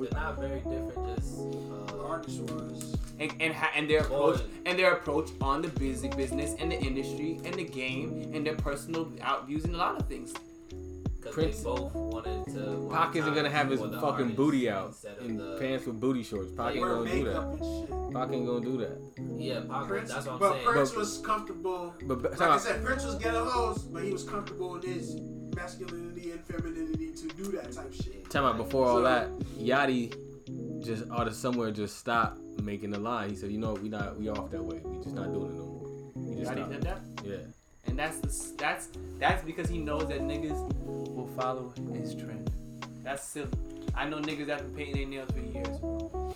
They're not very different, just uh, artists was. And and, ha- and their approach and their approach on the music business and the industry and the game and their personal out views and a lot of things. Prince both wanted to. Pac isn't gonna have his fucking booty out and the, pants with booty shorts. Pac ain't gonna do that. Pac ain't gonna do that. Yeah, Pac. Prince, that's what I'm but saying. But Prince was comfortable. But, but, like I said, Prince was getting hoes, but he was comfortable in his masculinity and femininity to do that type shit. Time out before all that, Yachty just out of somewhere just stopped making the line. He said, "You know, we not we off that way. We just not doing it no more." He just Yachty stopped. Did that? Yeah. and that's the, that's that's because he knows that niggas will follow his trend. That's silly. I know niggas that been painting their nails for years, bro.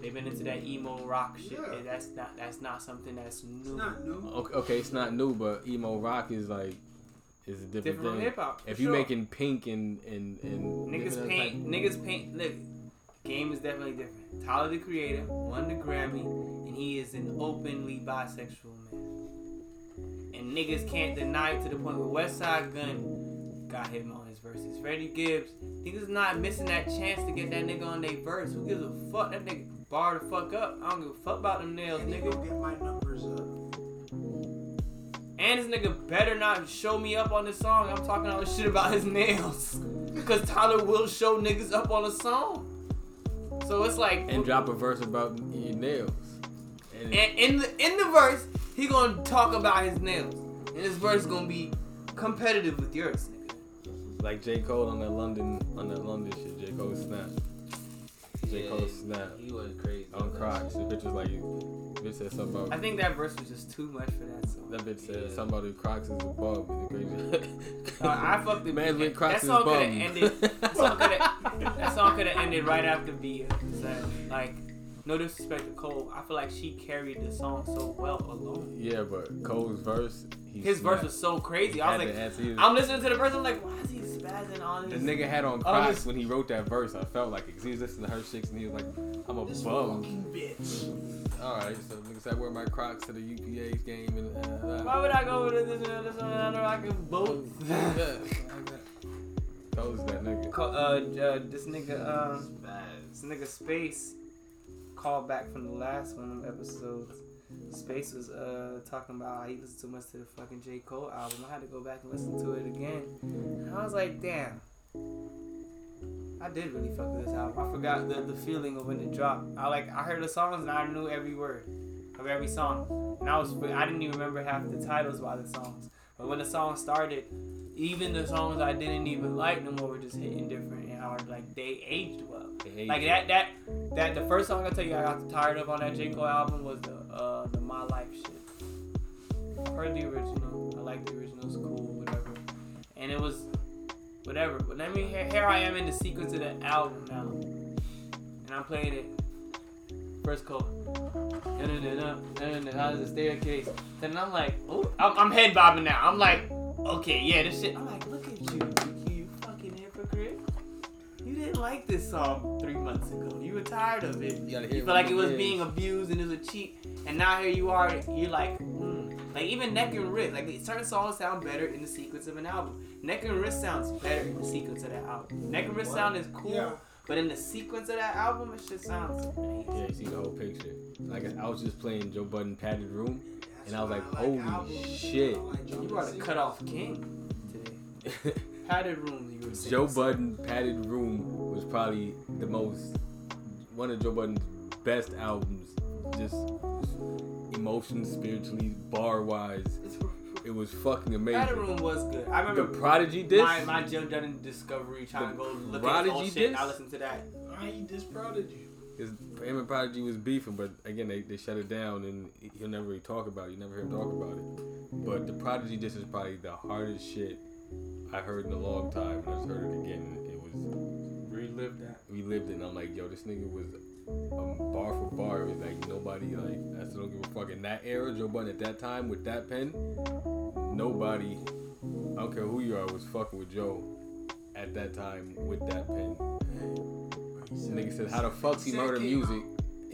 They've been into that emo rock shit. Yeah. And that's not that's not something that's new. It's not new. Okay, okay, it's not new, but emo rock is like is a different, different thing. Hip hop. If sure. you're making pink and and, and niggas paint, like, niggas paint. Look, game is definitely different. Tyler the Creator won the Grammy, and he is an openly bisexual man. And niggas can't deny it to the point where Westside Gunn got him on his verses. Freddie Gibbs, niggas not missing that chance to get that nigga on their verse. Who gives a fuck? That nigga bar the fuck up. I don't give a fuck about them nails, and nigga. Get my numbers up. And this nigga better not show me up on this song. I'm talking all this shit about his nails. Because Tyler will show niggas up on a song. So it's like... And drop a verse about your nails. And, and in the in the verse, he gonna talk about his nails. And his verse gonna be competitive with yours, nigga. Like J. Cole on that London on that London shit. J. Cole snap. J. Yeah, Cole snap. He was crazy. On Crocs. The bitch was like... Bitch said something about, I think that verse was just too much for that song. That bitch said yeah. something about Crocs is a bum. uh, I fucked the man with Crocs is a bum. Ended, that song could have ended right after Bia. So, like, no disrespect to Cole, I feel like she carried the song so well alone. Yeah, but Cole's verse, his snapped. verse was so crazy. I was like, his... I'm listening to the verse, I'm like, why is he spazzing on this? The nigga had on Crocs his... when he wrote that verse. I felt like it. He was listening to her chicks and he was like, I'm a this bum. Bitch. Alright, so niggas, I wear my Crocs to the U P A's game and uh, why would I go with this and this one? I know I can both. Toes that nigga. Uh, uh, this nigga, uh, this nigga Space called back from the last one of them episodes. Space was uh talking about how he listened too much to the fucking J. Cole album. I had to go back and listen to it again. And I was like, damn. I did really fuck with this album. I forgot the, the feeling of when it dropped. I like I heard the songs and I knew every word of every song, and I was I didn't even remember half the titles by the songs. But when the song started, even the songs I didn't even like no more were just hitting different, and I was like they aged well. They like that, that that the first song I tell you I got tired of on that J. Cole album was the uh the My Life shit. I heard the original. I like the original. It's cool, whatever. And it was. Whatever, but let me hear. Here I am in the sequence of the album now, and I'm playing it. First chord, how's the staircase? Then I'm like, oh, I'm, I'm head bobbing now. I'm like, okay, yeah, this shit. I'm like, look at you, you fucking hypocrite. You didn't like this song three months ago. You were tired of it. You, you felt like it was is. being abused and it was a cheat, and now here you are. You're like. Like, even Neck and Wrist, like, certain songs sound better in the sequence of an album. Neck and Wrist sounds better in the sequence of that album. Neck and Wrist what? sound is cool, yeah. but in the sequence of that album, it just sounds amazing. Yeah, you see the whole picture. Like, I was just playing Joe Budden Padded Room, That's and I was like, I like holy album. shit. Like you are the cutoff king today. Padded Room, you were saying. Joe Budden Padded Room was probably the most, one of Joe Budden's best albums, just... Emotion, spiritually, bar-wise, it was fucking amazing. That room was good. I remember the Prodigy disc. My, my Joe Budden discovery trying to go look at all shit. And I listened to that. I eat this Prodigy. Because him and Prodigy was beefing, but again, they, they shut it down, and he'll never really talk about it. You never hear him talk about it. But the Prodigy disc is probably the hardest shit I heard in a long time, and I just heard it again. And it was relived that. Relived it, and I'm like, yo, this nigga was. Um, bar for bar, it was like nobody like I still don't give a fuck in that era. Joe Budden at that time with that pen, nobody, I don't care who you are, was fucking with Joe at that time with that pen. This nigga said, "How the fuck's he murder music?"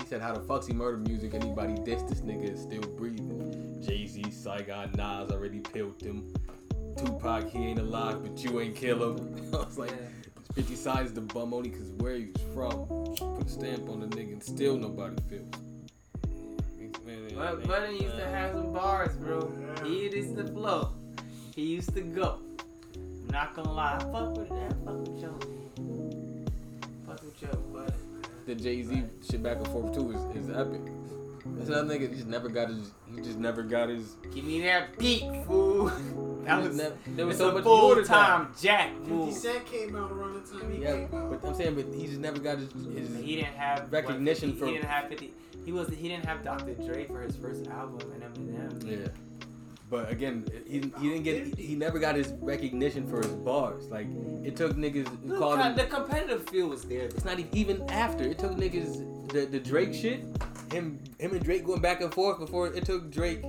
He said, "How the fuck's he murder music?" Anybody dissed this nigga is still breathing. Jay-Z, Saigon, Nas already pilled him. Tupac, he ain't alive, but you ain't kill him. I was like. fifty sides the bum only because where he was from. Put a stamp on the nigga and still nobody feels. But Budden used to have some bars, bro. Yeah. He used to flow. He used to go. I'm not gonna lie. I fuck with that. Fuck with Joe. Fuck with Joe, Budden. The Jay-Z right. shit back and forth too is, is epic. That's another nigga. He just never got his. He just never got his. Give me that peak, fool. That was, never, there was so much more to time. Jack fifty Cent came out around the time he yeah, came out. But I'm saying, but he just never got his, his he didn't have recognition what, he, from. He didn't have fifty. He was he didn't have Doctor Dre for his first album and Eminem. Yeah. But again, he he didn't get he never got his recognition for his bars. Like, it took niggas who called him, the competitive feel was there. It's not even after it took niggas the the Drake shit, him him and Drake going back and forth before it took Drake,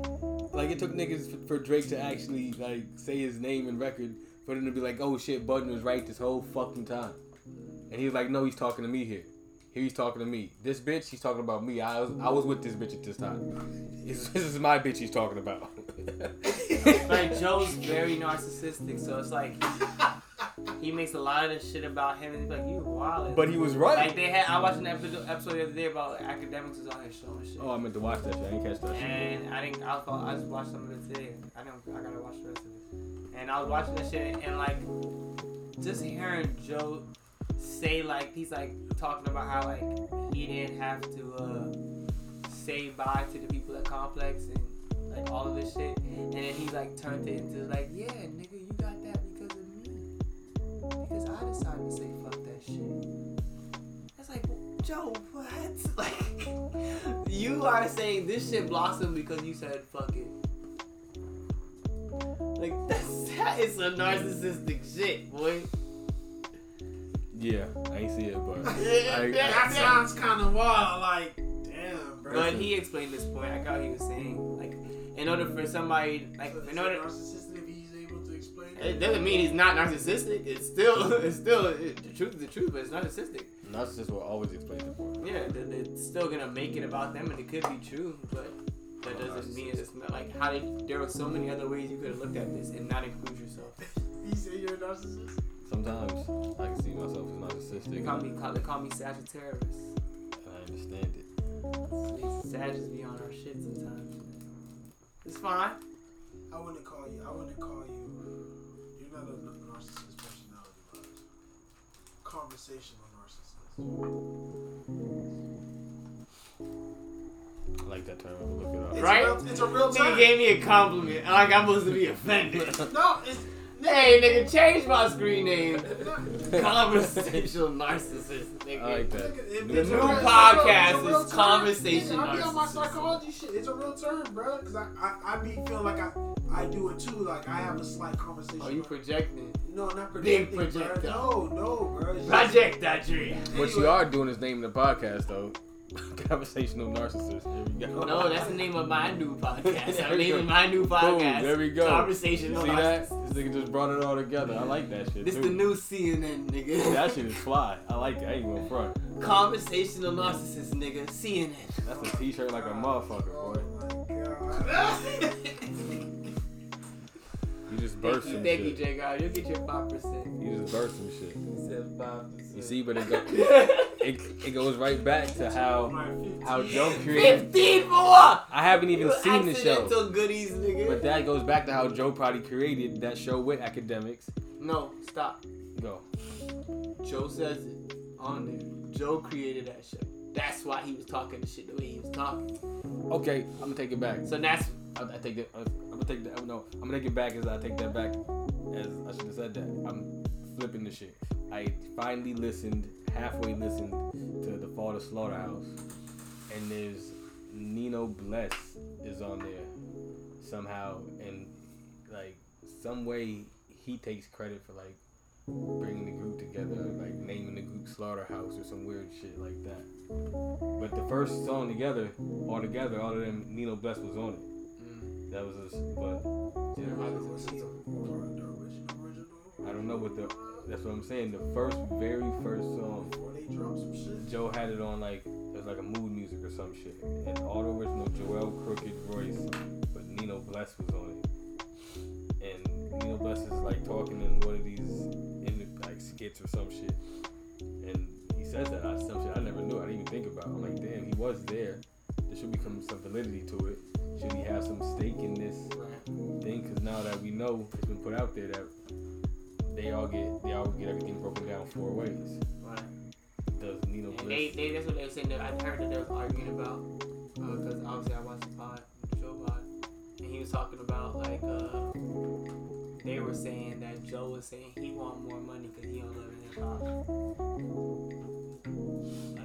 like it took niggas for Drake to actually like say his name and record for them to be like, oh shit, Budden was right this whole fucking time, and he was like, no, he's talking to me here. He's talking to me. This bitch, he's talking about me. I was I was with this bitch at this time. This, this is my bitch he's talking about. Like, Joe's very narcissistic, so it's like he makes a lot of this shit about him, and he's like, you wild. But he was right. Like, they had I watched an episode, episode the other day about like, academics is on his show and shit. Oh, I meant to watch that shit. I didn't catch that shit. And I didn't. I thought I just watched some of it today. I didn't. I gotta watch the rest of it. And I was watching this shit, and like just hearing Joe say, like, he's like talking about how like he didn't have to uh, say bye to the people at Complex and like all of this shit, and then he like turned it into like, yeah, nigga, you got that because of me, because I decided to say fuck that shit. That's like, Joe, what? Like, you are saying this shit blossomed because you said fuck it. Like, that's that is some narcissistic shit, boy. Yeah, I ain't see it, but yeah, I, that I, sounds kind of wild. Like, damn, bro. But he explained this point. I got he was saying, like, in order for somebody, like, so in order narcissistic, if he's able to explain it. It doesn't mean he's not narcissistic. It's still, it's still it, the truth is the truth, but it's narcissistic. Narcissists will always explain the point. Yeah, it's still gonna make it about them, and it could be true, but that oh, doesn't mean it's not. Like, how did there were so many other ways you could have looked at this and not include yourself. You say you're a narcissist. Sometimes I can see myself as narcissistic. They call me, call, they call me Sagittarius. I understand it. Sagittarius be on our shit sometimes. It's fine. I wouldn't call you. I wouldn't call you. You're not a narcissist personality wise. Conversational narcissist. I like that term. I'm looking up. It's right? A real, it's a real term. Nigga gave me a compliment. Like, I'm supposed to be offended. No, it's. Hey, nigga, change my screen name. Conversational narcissist, nigga. I like that. The new podcast is Conversation Narcissist. I be on my psychology shit. It's a real term, bro. Because I, I, I be feeling like I, I do it too. Like, I have a slight conversation. Oh, you projecting? No, not projecting. Big projector. No, no, bro. Project that dream. What you are doing is naming the podcast, though. Conversational Narcissist. There we go. No, that's the name of my new podcast. I'm naming my new podcast. Boom, there we go. Conversational See Narcissist. That? This nigga just brought it all together. I like that shit. This too. The new C N N, nigga. That shit is fly. I like it. I ain't going front. Conversational Narcissist, nigga. C N N. That's a t-shirt like a motherfucker, boy. Oh my God. You just burst some shit. Thank you, J. Cole. You'll get your five percent. You just burst some shit. He said five percent. You see, but it goes, it, it goes right back to how how Joe created. fifteen more! I haven't even you seen the show. Goodies, nigga. But that goes back to how Joe probably created that show with academics. No, stop. Go. Joe says it on there. Joe created that show. That's why he was talking the shit the way he was talking. Okay, I'm gonna take it back. So that's... I, I take that... I, I'm gonna take that. No, I'm gonna take it back as I take that back. As I should have said that. I'm flipping the shit. I finally listened, halfway listened to The Fall of Slaughterhouse, and there's Nino Bless is on there somehow, and like some way he takes credit for like bringing the group together, like naming the group Slaughterhouse or some weird shit like that. But the first song together, all together, all of them, Nino Bless was on it. That was us, but yeah, I don't know what the. That's what I'm saying. The first, very first song, Joe had it on like it was like a mood music or some shit, and all the original Joel Crooked Royce, but Nino Bless was on it, and Nino Bless is like talking in one of these in the, like skits or some shit, and he says that I some shit I never knew. I didn't even think about. I'm like, damn, he was there. There should become some validity to it. Should we have some stake in this thing? Because now that we know it's been put out there that they all get they all get everything broken down four ways. Right. Does Nino Bless? They, they, that's what they were saying. That I heard that they was arguing about because uh, obviously I watched the pod, the Joe pod, and he was talking about like uh, they were saying that Joe was saying he want more money because he don't live in hip hop.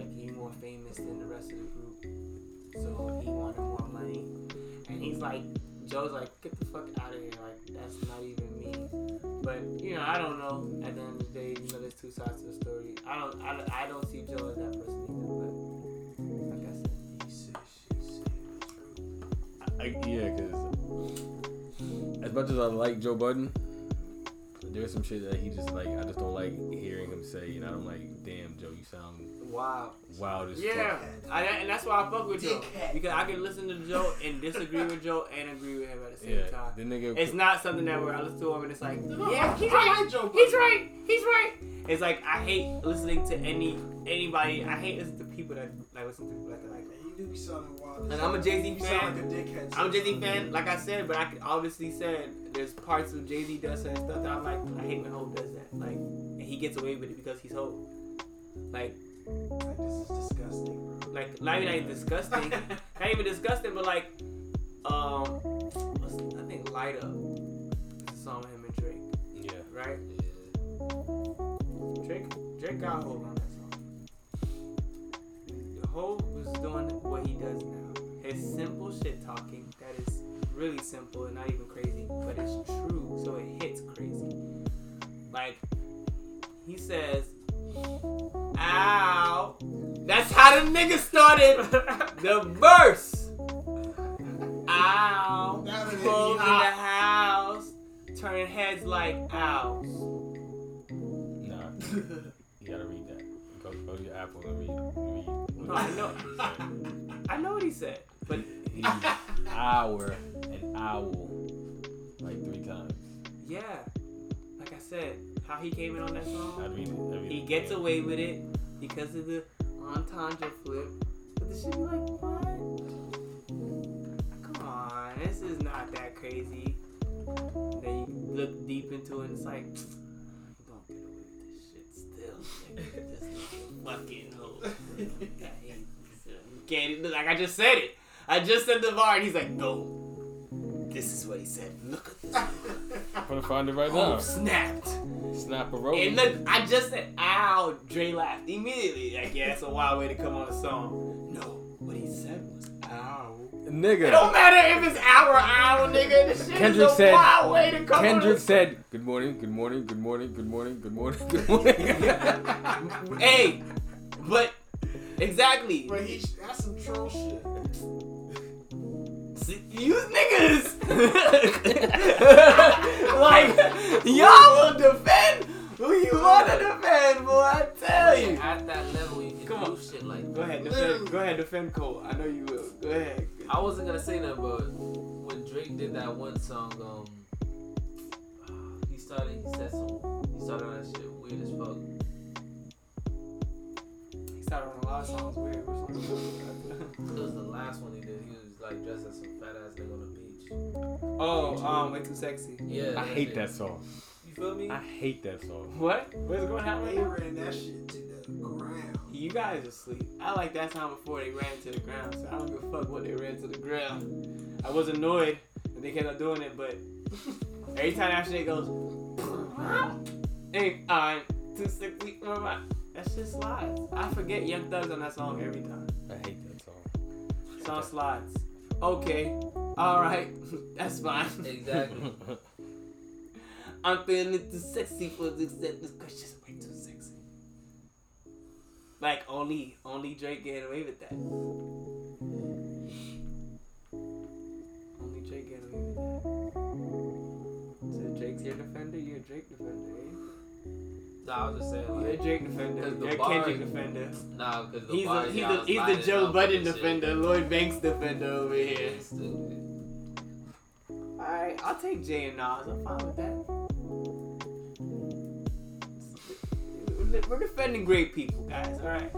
Like he more famous than the rest of the group. So he wanted more money, and he's like, Joe's like, get the fuck out of here. Like, that's not even me. But, you know, I don't know. At the end of the day, you know, there's two sides to the story. I don't I, I don't see Joe as that person either. But, like I said. He said shit, said I, I, yeah, because as much as I like Joe Budden, there's some shit that he just, like, I just don't like hearing him say. And I'm like, damn, Joe, you sound... Wow. Wild as fuck. Yeah. I, and that's why I fuck with Joe. Because I can listen to Joe and disagree with Joe and agree with him at the same yeah, time. The nigga, it's not something that where I listen to him and it's like, yeah, he's right. Like Joe, he's right. He's right. It's like, I hate listening to any anybody. I hate listening to people that like listen to people like that. Like, you do be sounding wild. And I'm a Jay-Z fan. Like a dickhead. I'm a Jay-Z fan, like I said, but I can obviously say there's parts of Jay-Z does that stuff that I'm like, I hate when Hope does that. Like, and he gets away with it because he's Hope. Like, Like, this is disgusting, bro. Like, not even like, disgusting. Not even disgusting, but like, um, what's, I think Light Up is a song with him and Drake. Yeah. Right? Yeah. Drake, Drake got Hov on that song. Hov was doing what he does now. His simple shit talking that is really simple and not even crazy, but it's true, so it hits crazy. Like, he says, ow. That's how the nigga started the verse. Ow. Clothes in the house. Turning heads like owls. Nah. You gotta read that. Go, go to your Apple and read. read. No, I know. I know what he said. But he's hour and owl. Like three times. Yeah. Like I said. How he came in on that song. I mean, I mean, he gets yeah. away with it because of the entendre flip. But this should be like, what? Come on, this is not that crazy. Then you look deep into it and it's like, you don't get away with this shit still. This nigga fucking hoe. Can't look like I just said it. I just said the bar and he's like, no. This is what he said. Look at this. I'm gonna find it right oh, now. Snapped. Snap a roll. And look, I just said, ow, Dre laughed immediately. Like, yeah, it's a wild way to come on a song. No, what he said was, ow. Nigga. It don't matter if it's ow or ow, nigga. This shit Kendrick is a said, wild way to come Kendrick on a song. Kendrick said, good morning, good morning, good morning, good morning, good morning, good morning. Hey, but, exactly. But he, that's some troll shit. You niggas! Like, y'all will defend who you want to defend, boy, I tell you. At that level, you can Come do on. shit like that. Go ahead, defend, go ahead, defend Cole. I know you will. Go ahead. I wasn't going to say that, but when Drake did that one song, um, he started, he said some, he started on that shit weird as fuck. He started on a lot of songs weird or something. It was the last one he did. He was like dressed as some fat ass nigga on the beach. Oh, um, way too sexy. Yeah. I hate it. that song. You feel me? I hate that song. What? What's going on? They ran that shit to the ground. You guys are asleep. I like that song before they ran to the ground, so I don't give a fuck what they ran to the ground. I was annoyed that they kept on doing it, but every time that shit goes, hey, I'm too sick, we my that shit slides. I forget Young Thugs on that song every time. I hate that song. Song slides. Okay, alright, that's fine. Exactly. I'm feeling too sexy for this this question's way too sexy. Like only only Drake getting away with that. Only Drake getting away with that. So Drake's your defender, you're a Drake defender, eh? Nah, I was just saying like you're a Drake defender, you're a Kendrick defender. Nah, because the he's bar, a, he's, a, he's the Joe Budden defender, shit. Lloyd Banks defender over here. Stupid. Alright, I'll take Jay and Nas. I'm fine with that. We're defending great people, guys, alright?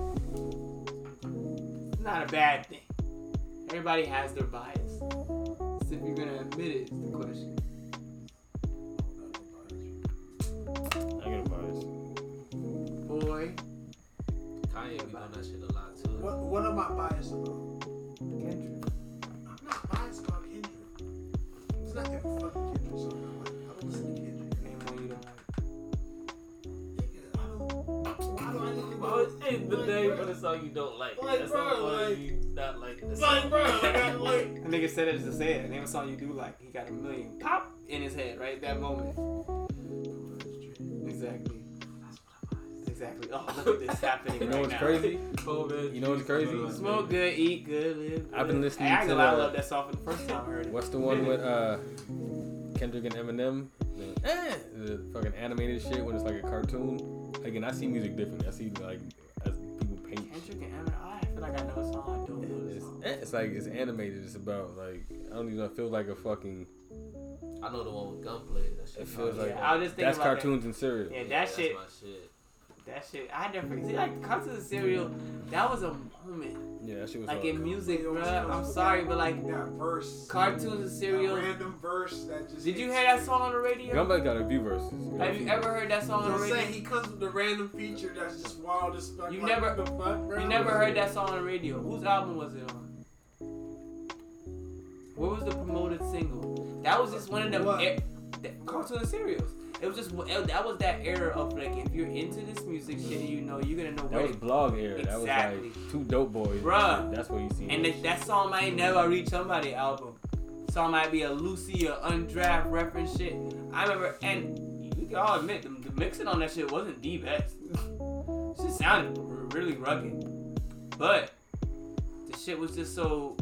It's not a bad thing. Everybody has their bias. It's if you're gonna admit it, it's the question. I got a bias. Boy. Kanye be doing that shit a lot, too. What, what am I biased about? Kendrick. I'm not biased about Kendrick. I don't listen to Kendrick. Name one you don't like. Why do I need to ain't the like, name bro. for the song you don't like. Like, That's bro, like, you not like the song. Like, bro, like, I like. The nigga said it just said. Name a song you do like. He got a million pop in his head right at that moment. Exactly. Exactly. Oh, look at this happening you know right what's now. Crazy? COVID. You know what's crazy? Smoke good, eat good, live good. I've been listening I to. I love that song for the first time I heard it. What's the one with uh, Kendrick and Eminem? The, the fucking animated shit when it's like a cartoon. Again, I see music differently. I see like as people paint. Kendrick and Eminem. I feel like I know a song. I don't know this song. It's, it's like it's animated. It's about like I don't even know. It feels like a fucking. I know the one with gunplay. That shit. It feels like yeah, I was just that's about cartoons that. And cereal. Yeah, that yeah, that's shit. My shit. That shit, I never forget. See, like, Cups of the Cereal, that was a moment. Yeah, that shit was like in music, bro. I'm sorry, but like that verse, Cartoons and Cereal, that random verse that just. Did you hear that song on the radio? Gumball got a few verses. Have you ever heard that song on the radio? He comes with a random feature that's just wild as fuck. You never, the fuck, bro? You never heard that song on the radio. Whose album was it on? What was the promoted single? That was just one of them er- the Cartoons and Cereals. It was just it, that was that era of like if you're into this music shit, you know you're gonna know. That where was blog era. Exactly. That was like Two Dope Boys. Bruh. That's what you see. And that, that song might never reach somebody's album. Song might be a Lucy or Undraft reference shit. I remember, and you can all admit the, the mixing on that shit wasn't the best. It just sounded really rugged, but the shit was just so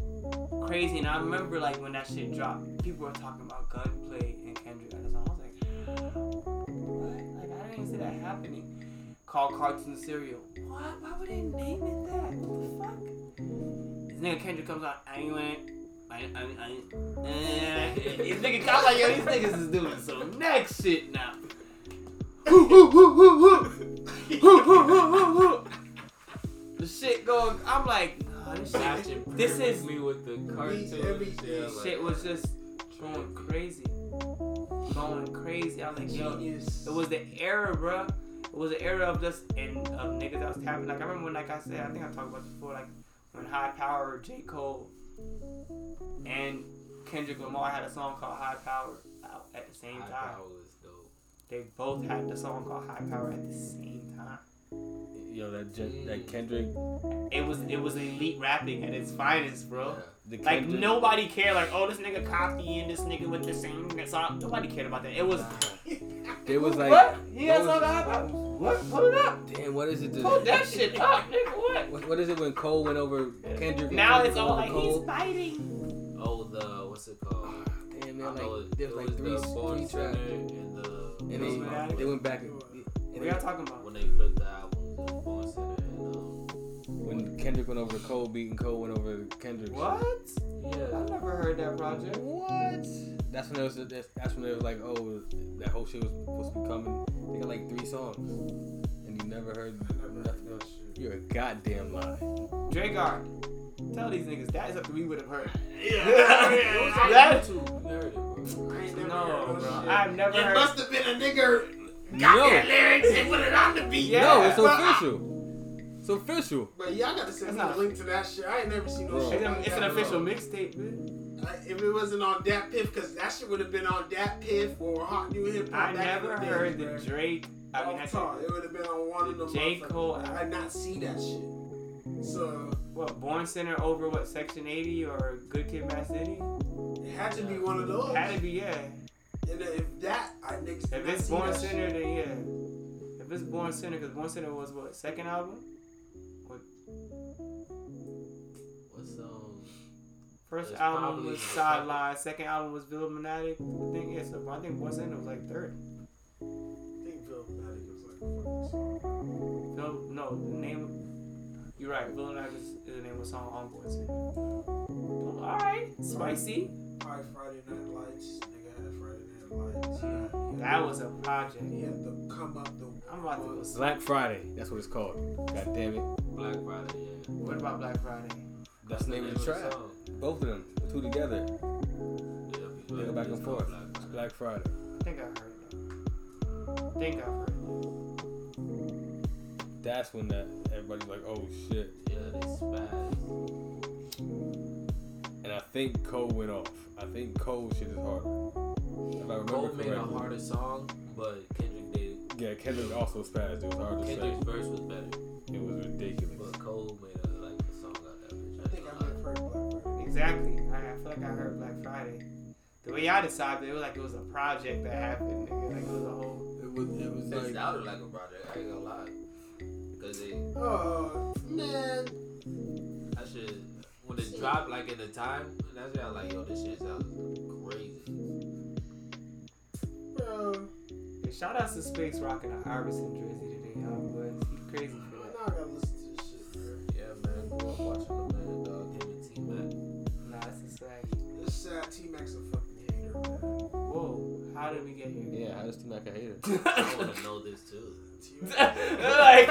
crazy. And I remember like when that shit dropped, people were talking about Gunplay and Kendrick. That happening called Cartoon Cereal. What? Why would they name it that? What the fuck? This nigga Kendrick comes out. I ain't went. I ain't. I ain't. I ain't. This nigga comes like, yo, these niggas is doing some next shit now. Woo woo woo woo woo. Woo woo woo woo. The shit going. I'm like, nah, this shit. This is me with the cartoon. Shit, shit was just going crazy. Going crazy. I was like, yo, it was the era, bro. It was the era of just and of niggas that was tapping. Like I remember when, like I said, I think I talked about this before, like when High Power, J. Cole, and Kendrick Lamar had a song called High Power out at the same High time. Power was dope. They both had the song called High Power at the same time. Yo, that J- that Kendrick. It was it was elite rapping at its finest, bro. Yeah. Like nobody cared, like oh this nigga copying this nigga with the same song. Nobody cared about that. It was, it was like what? He has on the iPod. What? Pull it up. Damn, what is it? Pull that shit up, nigga. What? what? What is it when Cole went over Kendrick? Now it's all like Cole? He's fighting. Oh, the what's it called? Damn, man, like there was like three, three tracks, and the and they, they went back. And, and what y'all talking about? When they flipped the album, the Born Center. When Kendrick went over to Cole beat and Cole went over to Kendrick. What? Yeah. I've never heard that project. What? That's when it was that's, that's when it was like, oh, that whole shit was supposed to be coming. They got like three songs. And you never heard nothing else. You're a goddamn lie. Dragar, tell these niggas that is something we would have heard. Yeah. That's too narrative, bro. I ain't never no, heard bro. Shit. I've never it heard. It must have been a nigga got no. Their lyrics and put it on the beat. Yeah. No, it's official. I- It's official. But y'all gotta send me a link to that shit. I ain't never seen no shit. It's, it's an official mixtape, man. Like, if it wasn't on Dat Piff, because that shit would have been on Dat Piff or Hot New Hip Hop. I never heard the Drake. I mean, talk. It would have been on one of them. J. Cole. I did not see that shit. So. What, Born Center over what, Section eighty or Good Kid Mad City? It had to be one of those. It had to be, yeah. And if that, I next. If it's Born Center, then yeah. If it's Born Center, because Born Center was what, second album? First it's album was Sideline, second album was Villaminatic. The thing is, I think Born Center was like third. I think Villaminatic was like the song. No, no, the name, you're right, Villaminatic is the name of the song on Born Center. Alright, spicy. Alright, Friday Night Lights, nigga had Friday Night Lights. Yeah. That was a project. He had to come up the I'm about to go Black Friday, that's what it's called. God damn it. Black Friday, yeah. What about Black Friday? That's the name of the track. Both of them, the two together. Yeah, they go back and forth. It's Black Friday. I think I heard that. I think I heard that. That's when that everybody's like, oh shit. Yeah, they spazzed. And I think Cole went off. I think Cole shit is harder. If I remember Cole correctly. Made a harder song, but Kendrick did. Yeah, Kendrick also spazzed. It was hard to say. Kendrick's verse was better. It was ridiculous. But Cole made a like a song out of it. I think I heard Black Friday. Exactly. I, I feel like I heard Black Friday. The way y'all decided, it was like it was a project that happened. Nigga. Like it was a whole. It was. It was like. It sounded like a project. I ain't gonna lie. Cause it. Oh man. I should. When it dropped, like in the time, that's when I was like, yo, this shit sounds crazy. Bro. Shout out to Space rocking an Iverson jersey today, y'all boys. He's crazy for that. I gotta listen to this shit, bro. Yeah, man. Go watch the man, dog. Him and T-Mac. Nah, that's a sack. This sad T-Mac's a fucking hater, man. Whoa, how did we get here? Yeah, how is T-Mac a hater? I want to know this, too. Like,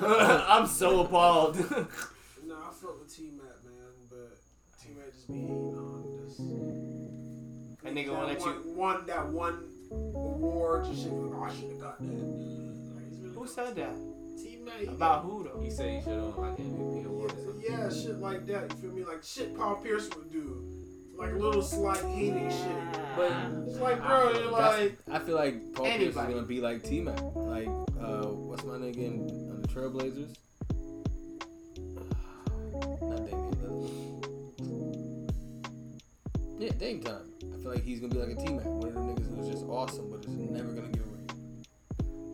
I'm so appalled. Nah, I fuck with T-Mac, man, but T-Mac just be hating on this. That nigga won't let you... One, that one... awards and shit. Oh, I should have got that. Like, really who said that? Teammate. About who though? He said he should have like M V P awards. Yeah, yeah, shit like that. You feel me? Like shit Paul Pierce would do. Like little slight hating shit. But it's like, bro, you're like. I feel like Paul anybody. Pierce is gonna be like T-Mac. Like, uh, what's my nigga in, on the Trailblazers? Not Damian Lillard. Yeah, Dame time. Like he's gonna be like a T-Mac, one of them niggas who's just awesome, but is never gonna get away.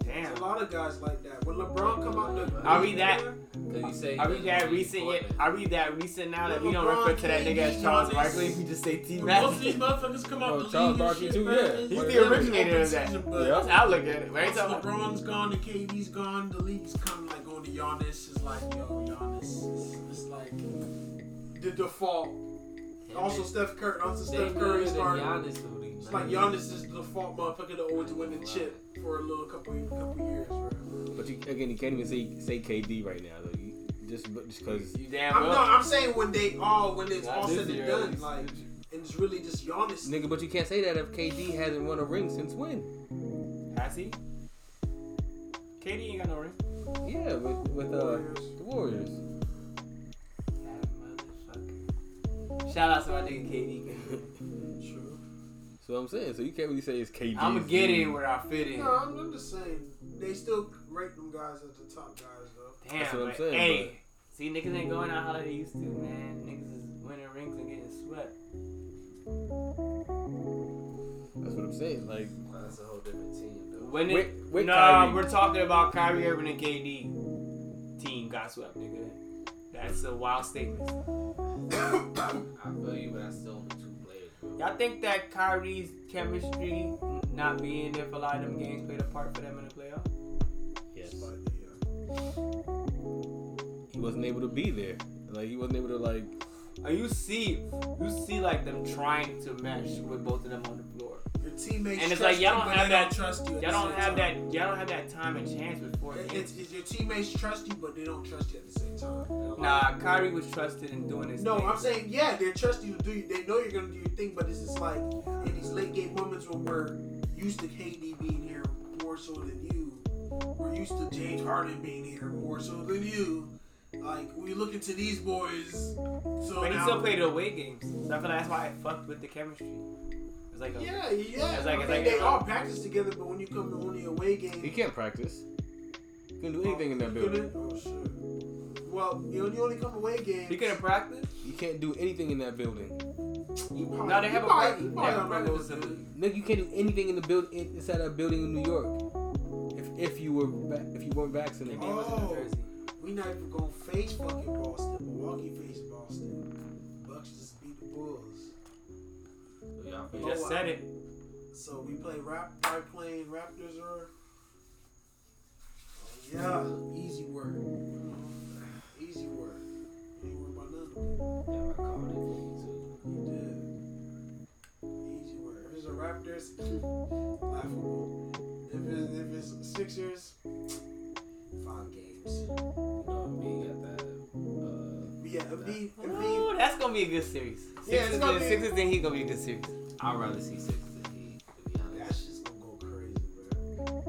Damn, there's a lot of guys like that. When LeBron come out, the I read that. I read that recent. Yeah, I read that recent now that we don't refer to that nigga as Charles Barkley. We just say T-Mac. Most of these motherfuckers come out the league. Charles Barkley too. Yeah, he's the originator of that. That's how I look at it. Right? LeBron's gone, the K D's gone, the league's coming like going to Giannis is like yo, Giannis is like the default. Also, Steph Curry. Also, Steph Curry started. It's like Giannis is the default motherfucker that always win the chip for a little couple couple years, bro. But you, again, you can't even say say K D right now, though. You, just because. Damn I'm, well. No, I'm saying when they all when it's all said and done, like, and it's really just Giannis. Nigga, but you can't say that if K D hasn't won a ring since when? Has he? K D ain't got no ring. Yeah, with with uh the Warriors. Shout out to my nigga K D. True. So I'm saying, so you can't really say it's K D. I'm gonna get in where I fit in. No, I'm, I'm just saying they still rate them guys as the top guys though. Damn, that's what I'm saying. Hey, but. See niggas ain't going out how they used to, man. Niggas is winning rings and getting swept. That's what I'm saying. Like well, that's a whole different team. Though. When it, with, with no, Kyrie. We're talking about Kyrie Irving and K D. Team got swept, nigga. That's a wild statement. I feel you, but I still only two players. Bro. Y'all think that Kyrie's chemistry not being there for a lot of them games played a part for them in the playoffs? Yes. He wasn't able to be there. Like he wasn't able to like. And you see, you see like them trying to mesh with both of them on the floor. Your teammates. And it's like y'all don't have that trust. Y'all don't have that. Y'all don't have that time and chance before. It's, it's your teammates trust you, but they don't trust you at the same time. Nah, Kyrie was trusted in doing his. No, thing. I'm saying yeah, they trust you to do. They know you're gonna do your thing, but it's just like in these late game moments where we're used to K D being here more so than you. We're used to James Harden being here more so than you. Like, we look into these boys. So but he now, still played the away games. So I feel like that's why I fucked with the chemistry. It's like a, yeah, yeah. It's like, it's like, they it's all like, practice together, but when you come to one of away games. He can't practice. He couldn't do anything oh, in that building. Oh, shit. Well, you only, you only come away games. He couldn't practice? You can't do anything in that building. You probably, no, they have a practice. Nigga, you can't do anything in the building inside that building in New York. If, if you were if you weren't vaccinated. Oh. We not even gonna face fucking Boston. Milwaukee faced Boston. Bucks just beat the Bulls. Yeah, you just said it. So we play rap. I playing Raptors or oh, yeah, easy word. Easy word. Ain't worried about nothing. Yeah, I called it. You did. Easy word. If it's a Raptors, laughable. If it's if it's Sixers, five games. Yeah, if he, if Ooh, he, that's gonna be a good series. Sixers, yeah, it's gonna be Sixers, then he's gonna be a good series. I'd rather see Sixers than he, to be honest. That shit's gonna go crazy, bro.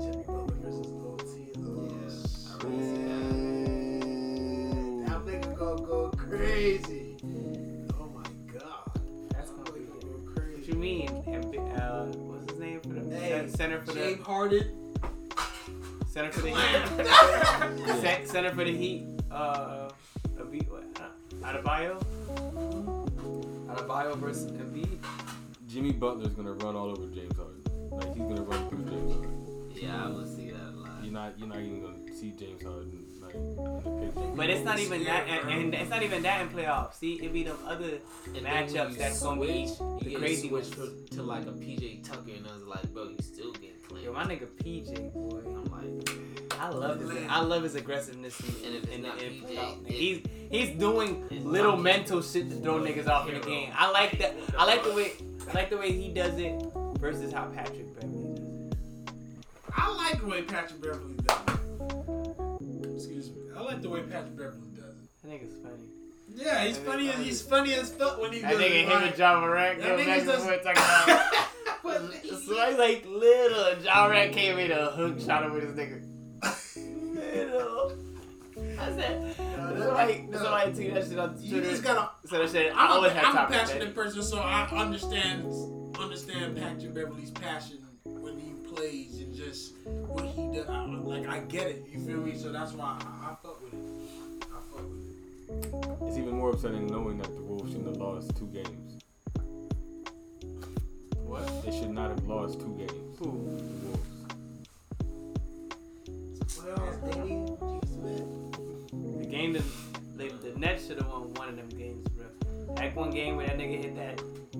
Jimmy Butler versus Lil T. Yeah, I'd rather see that. That nigga gonna go crazy. Oh my god. That's gonna be go crazy. What you mean? Uh, what's his name for the hey, center for James the Harden? Center for the Heat. Center for the Heat. Uh, Embiid. Adebayo. Adebayo versus Embiid. Jimmy Butler's gonna run all over James Harden. Like he's gonna run through James Harden. Yeah, I will see that a lot. You're not, you're not even gonna see James Harden like in the picture. But it's not even that, and, and it's not even that in playoffs. See, it be them other and matchups that's gonna be the crazy ones. To, to like a P J Tucker, and I was like, bro, you still getting claimed. Yo, my nigga P J, boy. I'm like, I love his, I love his aggressiveness in the N B A. He's he's doing little mental shit to throw niggas off in the game. I like that. I like the way. I like the way he does it versus how Patrick Beverly does it. I like the way Patrick Beverly does it. Excuse me. I like the way Patrick Beverly does it. I think it's funny. Yeah, he's funny, funny. He's funny as fuck when he does it. I think him and John Morant go back and forth talking about. So he's like little. John Morant came in a hook shot him with his nigga. Little. I said, no, no, somebody, no. somebody took that shit on Twitter. You just gotta, so said, I always have topics. I'm a passionate person, so I understand understand Patrick Beverly's passion when he plays and just what he does. I, like, I get it, you feel me? So that's why I, I fuck with it. I fuck with it. It's even more upsetting knowing that the Wolves shouldn't have lost two games. What? They should not have lost two games. Who? The Wolves. Playoffs, baby. Game to, they, the Nets should have won one of them games, bro. That one game where that nigga hit that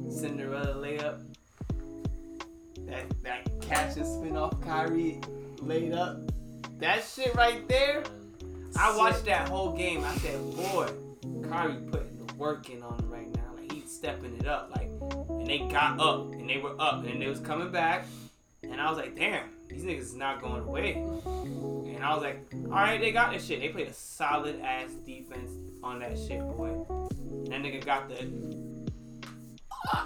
Cinderella layup, that that catch and spin off Kyrie laid up, that shit right there. I watched that whole game. I said, boy, Kyrie putting the work in on him right now. Like he's stepping it up. Like, and they got up and they were up and they was coming back, and I was like, damn, these niggas is not going away. And I was like, all right, they got this shit. They played a solid ass defense on that shit, boy. That nigga got the, uh,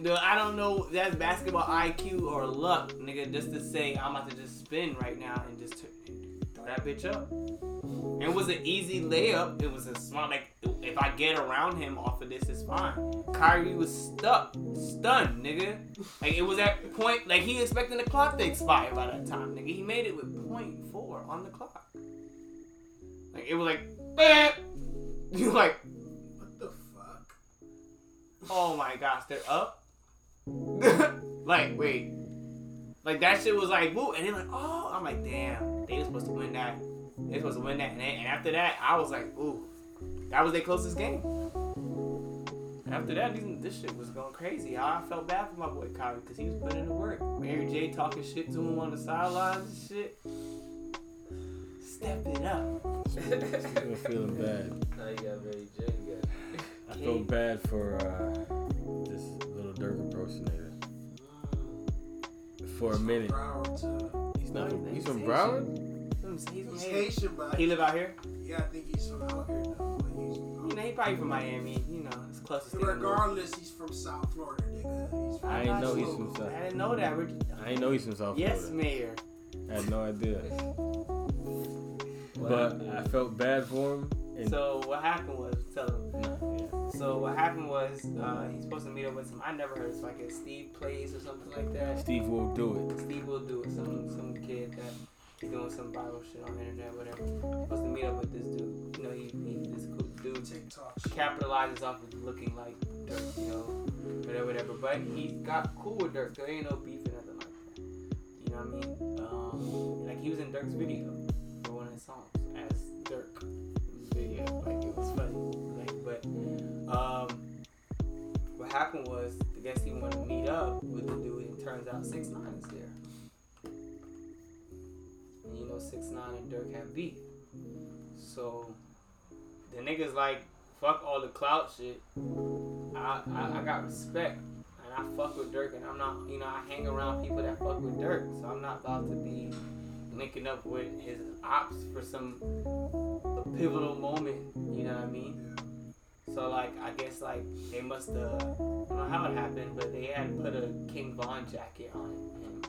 the I don't know, that's basketball I Q or luck, nigga. Just to say, I'm about to just spin right now and just turn, throw that bitch up. And it was an easy layup. It was a smart, like if I get around him off of this, it's fine. Kyrie was stuck, stunned, nigga. Like it was at point, like he expecting the clock to expire by that time, nigga. He made it with point. On the clock, like it was like, bam. You like, what the fuck? Oh my gosh, they're up. Like wait, like that shit was like, woo, and then like, oh, I'm like, damn, they were supposed to win that. They were supposed to win that, and, then, and after that, I was like, ooh, that was their closest game. After that, these, this shit was going crazy. I felt bad for my boy Kyrie because he was putting in the work. Mary J talking shit to him on the sidelines and shit. Step it up. Still feeling bad. Now you got Mary J. You got I feel bad for uh, this little Dervin Brosnator. For a minute. He's not. From, he's from Broward. He's from Haitian. He live out here. Yeah, I think he's from out here. Though. You know, he probably from Miami. You know, it's close to. Regardless, he's from South Florida, nigga. He's from I didn't know he's from South. I didn't know that. We're, I didn't know he's from South yes, Florida. Yes, Mayor. I had no idea. But I felt bad for him. And so what happened was, tell him. Yeah. So what happened was, uh, he's supposed to meet up with some. I never heard of so I guess Steve Plays or something like that. Steve will do it. Steve will do it. Some some kid that he's doing some viral shit on the internet, whatever. Supposed to meet up with this dude. You know, he, he this cool dude TikTok capitalizes off of looking like Dirk, you know, whatever, whatever. But he got cool with Dirk. There ain't no beef or nothing like that. You know what I mean? Um, like he was in Dirk's video. Songs as Dirk. It was video, like it was funny, like but um, what happened was I guess he wanted to meet up with the dude, and turns out six nine is there, and you know six nine and Dirk have beef, so the niggas like fuck all the clout shit. I, I I got respect, and I fuck with Dirk, and I'm not you know I hang around people that fuck with Dirk, so I'm not about to be linking up with his ops for some pivotal moment, you know what I mean? So like, I guess like they must have, uh, I don't know how it happened, but they had put a King Von jacket on him,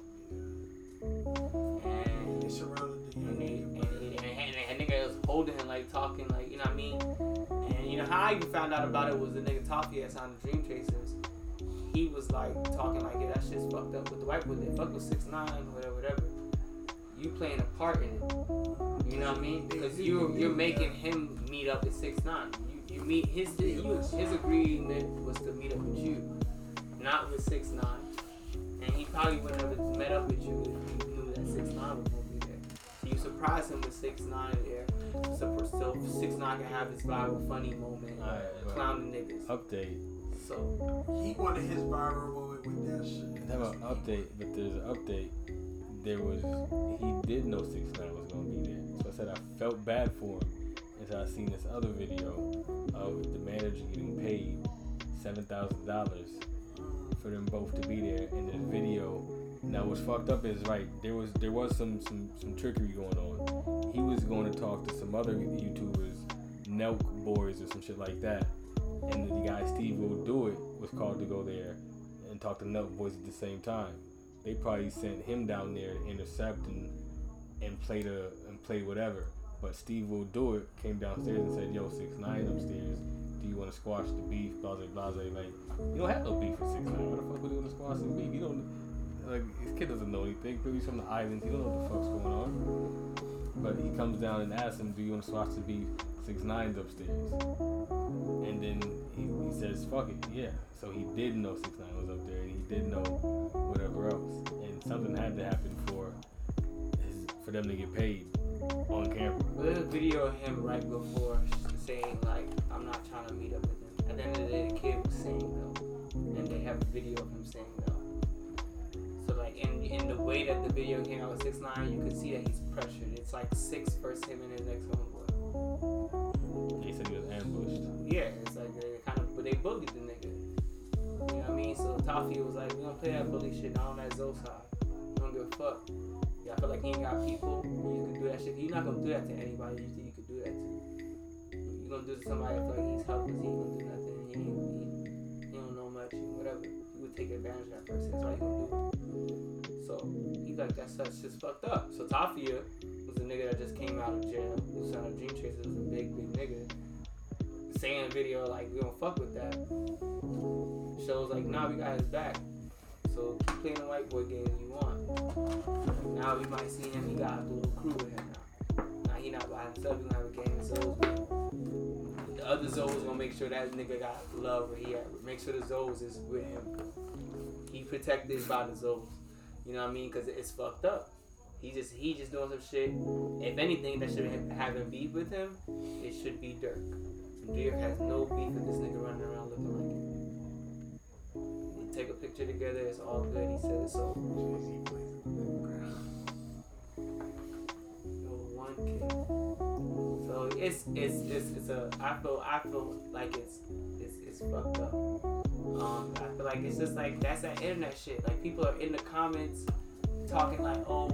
and and they and, and, and, and, and nigga was holding him like talking like, you know what I mean? And you know how I even found out about it was the nigga Toffee that's on the Dream Chasers. He was like talking like, yeah, that shit's fucked up with the white boy. They fuck with six nine, whatever, whatever. you playing a part in it. You know what I mean? Because you you're making him meet up at six nine. You you meet his you, his agreement was to meet up with you, not with six nine. And he probably would have met up with you if he knew that six nine was gonna be there. So you surprise him with six nine there. So, so six nine can have his viral funny moment, right, clowning niggas. Update. So he wanted his viral moment with that shit. Have an update, but there's an update. There was he did know six nine was gonna be there. So I said I felt bad for him, and so I seen this other video of the manager getting paid seven thousand dollars for them both to be there in this video. Now what's fucked up is right there was there was some some some trickery going on. He was going to talk to some other YouTubers, Nelk Boys or some shit like that, and the guy Steve Will Do It was called to go there and talk to Nelk Boys at the same time. They probably sent him down there to intercept and and play the and play whatever. But Steve Will Do It came downstairs and said, "Yo, six nine upstairs. Do you want to squash the beef? Blase, blase." Like, you don't have no beef for six nine. What the fuck would you want to squash the beef? You don't. Like, this kid doesn't know anything. Maybe he's from the islands. He don't know what the fuck's going on. But he comes down and asks him, "Do you want to squash the beef? six nine's upstairs." And then he, he says, "Fuck it, yeah." So he did know six nine was up there, and he did know whatever else. And something had to happen for his, for them to get paid on camera. Well, there's a video of him right before saying like, "I'm not trying to meet up with him." At the end of the day, the kid was saying no, and they have a video of him saying no. So like in in the way that the video came out with six nine, you could see that he's pressured. It's like six versus him and his next homeboy. They said he was ambushed. Yeah, it's like they kind of, but they bullied the nigga. You know what I mean? So Taffy was like, "We don't play that bully shit. Not on that Zo side. We don't give a fuck. Yeah, I feel like he ain't got people. You can do that shit. You're not gonna do that to anybody. You think you can do that to? You gonna do it to somebody? I feel like he's helpless. He ain't gonna do nothing. He ain't, he, he don't know much. Whatever. He would take advantage of that person. That's all he gonna do." So he's like, "That's that's just fucked up." So Tafia was a nigga that just came out of jail, who signed a Dream Chaser, was a big, big nigga, saying in a video like, "We don't fuck with that." Shows like, "Nah, we got his back. So keep playing the white boy game you want." Now we might see him, he got a little crew with him now. Now he not by himself, he gonna have a game of Zoes. The other Zoes gonna make sure that nigga got love where he at. Make sure the Zoes is with him. He protected by the Zoes. You know what I mean? Cause it's fucked up. He just he just doing some shit. If anything that should have him beef with him, it should be Dirk. And Dirk has no beef with this nigga running around looking like him. We take a picture together, it's all good. He said it's all good. Jay-Z plays in the background. Yo, one kid. So it's it's it's it's a I feel I feel like it's it's it's fucked up. Um, I feel like it's just like that's that internet shit. Like people are in the comments talking like, "Oh,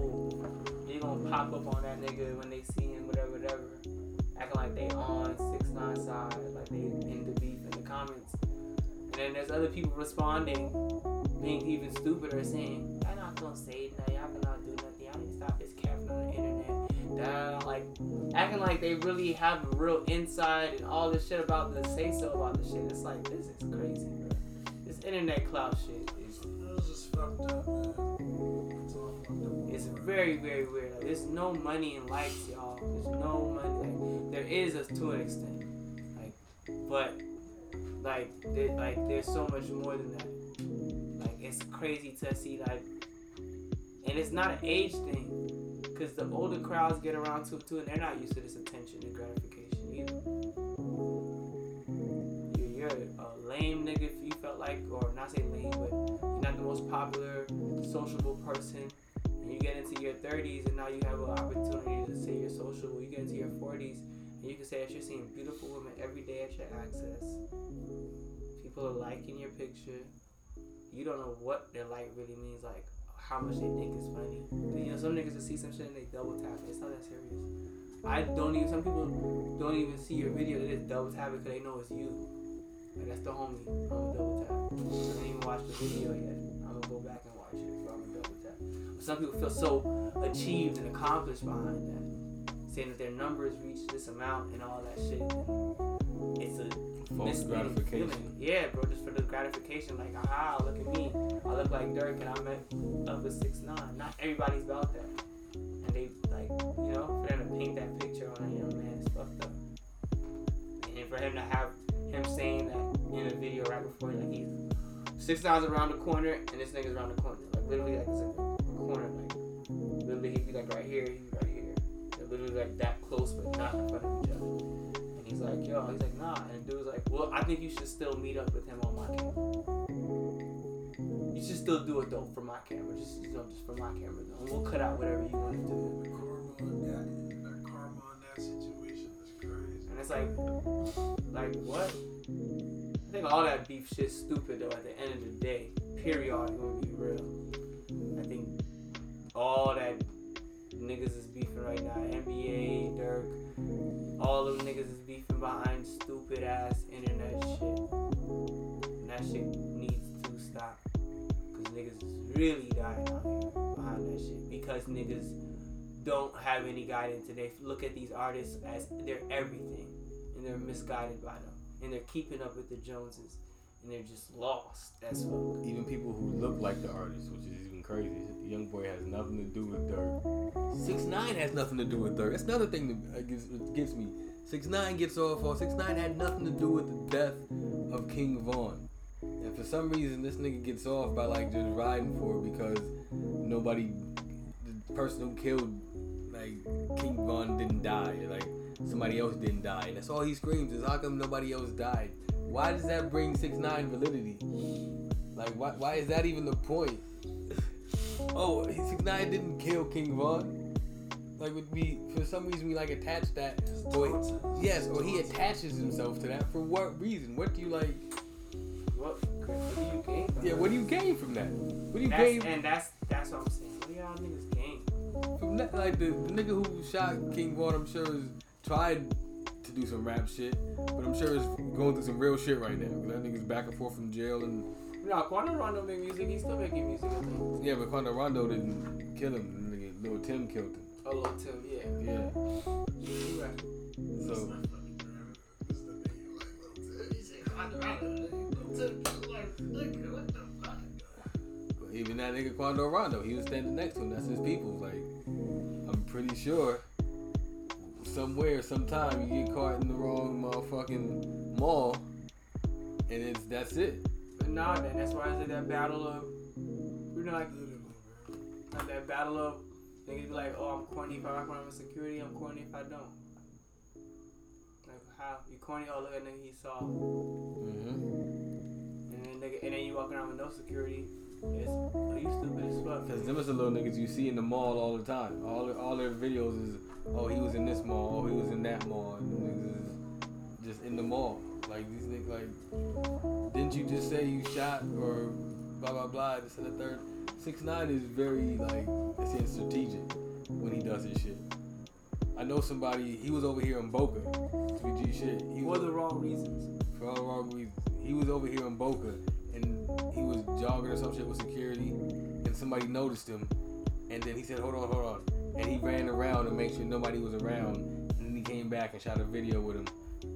they gonna pop up on that nigga when they see him," whatever, whatever. Acting like they on six nine side, like they in the beef in the comments. And then there's other people responding, being even stupider, saying, "Y'all not gonna say nothing, y'all cannot do nothing, y'all need to stop this capping on the internet." Da, like, acting like they really have a real insight and all this shit about the say-so about the shit. It's like, this is crazy, bro. This internet cloud shit is just fucked up, man. It's very, very weird. Like, there's no money in likes, y'all. There's no money. Like, there is a, to an extent, like, but like, there, like, there's so much more than that. Like, it's crazy to see, like, and it's not an age thing, cause the older crowds get around to it too, and they're not used to this attention and gratification either. You're, you're a lame nigga if you felt like, or not say lame, but you're not the most popular, sociable person. You get into your thirties and now you have an opportunity to say you're social. You get into your forties and you can say that you're seeing beautiful women every day at your access. People are liking your picture. You don't know what their like really means, like how much they think is funny. You know, some niggas will see some shit and they double tap it. It's not that serious. I don't even, some people don't even see your video. They just double tap it because they know it's you. Like, that's the homie. I'm gonna double tap. I didn't even watch the video yet. I'm gonna go back and watch it. So I'm gonna double tap. Some people feel so achieved and accomplished behind that, saying that their numbers reach this amount and all that shit. It's a false gratification. Feeling. Yeah, bro, just for the gratification. Like, aha, look at me. I look like Dirk and I met up with six nine. Not everybody's about that, and they Like, you know, for them to paint that picture on him, man, it's fucked up. And for him to have him saying that in a video right before, like, he's six dollars around the corner and this nigga's around the corner. Like, literally, like, it's like a corner. Like, literally, he'd be like right here, he'd be right here. They're literally like that close, but not in front of each other. And he's like, yo, he's like, nah. And the dude's like, well, I think you should still meet up with him on my camera. You should still do it though for my camera, just, you know, just for my camera though. And we'll cut out whatever you want to do. The karma on that, the karma on that situation is crazy. And it's like, like what? I think all that beef shit's stupid though. At the end of the day, period. I'm gonna be real. I think all that niggas is beefing right now. N B A, Dirk, all them niggas is beefing behind stupid ass internet shit. And that shit needs to stop. Cause niggas is really dying out here behind that shit. Because niggas don't have any guidance and they look at these artists as they're everything. And they're misguided by them. And they're keeping up with the Joneses. And they're just lost. That's what. Even people who look like the artists, which is even crazy. The young boy has nothing to do with Dirk. six nine has nothing to do with Dirk. That's another thing that uh, gives, gives me. six nine gets off on. six nine had nothing to do with the death of King Vaughn. And for some reason, this nigga gets off by like just riding for it because nobody, the person who killed like King Vaughn didn't die. Like somebody else didn't die. And that's all he screams is how come nobody else died? Why does that bring six nine validity? Like, why why is that even the point? Oh, six nine didn't kill King Von. Like, would be for some reason we like attach that. Boy, yes, or he attaches himself to that for what reason? What do you like? What, what do you gain? From yeah, that? What do you gain from that? What do you that's, gain? And that's that's what I'm saying. What do y'all niggas gain? From that, like the, the nigga who shot King Von, I'm sure is tried to do some rap shit, but I'm sure it's going through some real shit right now. That nigga's back and forth from jail and. Nah, Quando Rondo made music. He's still making music. Yeah, but Quando Rondo didn't kill him. Nigga, Lil Tim killed him. Oh, Lil Tim, yeah. Yeah. You're right. So. This is the nigga like Lil Tim. He said Quando Rondo. Lil Tim killed like nigga. What the fuck? But even that nigga Quando Rondo, he was standing next to him. That's his people. Like, I'm pretty sure. Somewhere, sometime you get caught in the wrong motherfucking mall, and it's that's it. But nah, man, that's why I said that battle of, you know, like, like that battle of niggas be like, oh, I'm corny if I rock around with security, I'm corny if I don't. Like, how you corny? Oh, look at nigga, he saw. Mm-hmm. And then nigga, and then you walking around with no security. It's, are you stupid as fuck? Cause them is the little niggas you see in the mall all the time. All their, all their videos is, oh he was in this mall, oh he was in that mall. And niggas is just in the mall. Like these niggas, like, didn't you just say you shot or blah blah blah? This and the third. six nine is very like, it's in strategic when he does his shit. I know somebody. He was over here in Boca. three G shit. He for was, the wrong reasons. For all the wrong reasons. He was over here in Boca. He was jogging or some shit with security, and somebody noticed him, and then he said, hold on, hold on, and he ran around to make sure nobody was around, and then he came back and shot a video with him,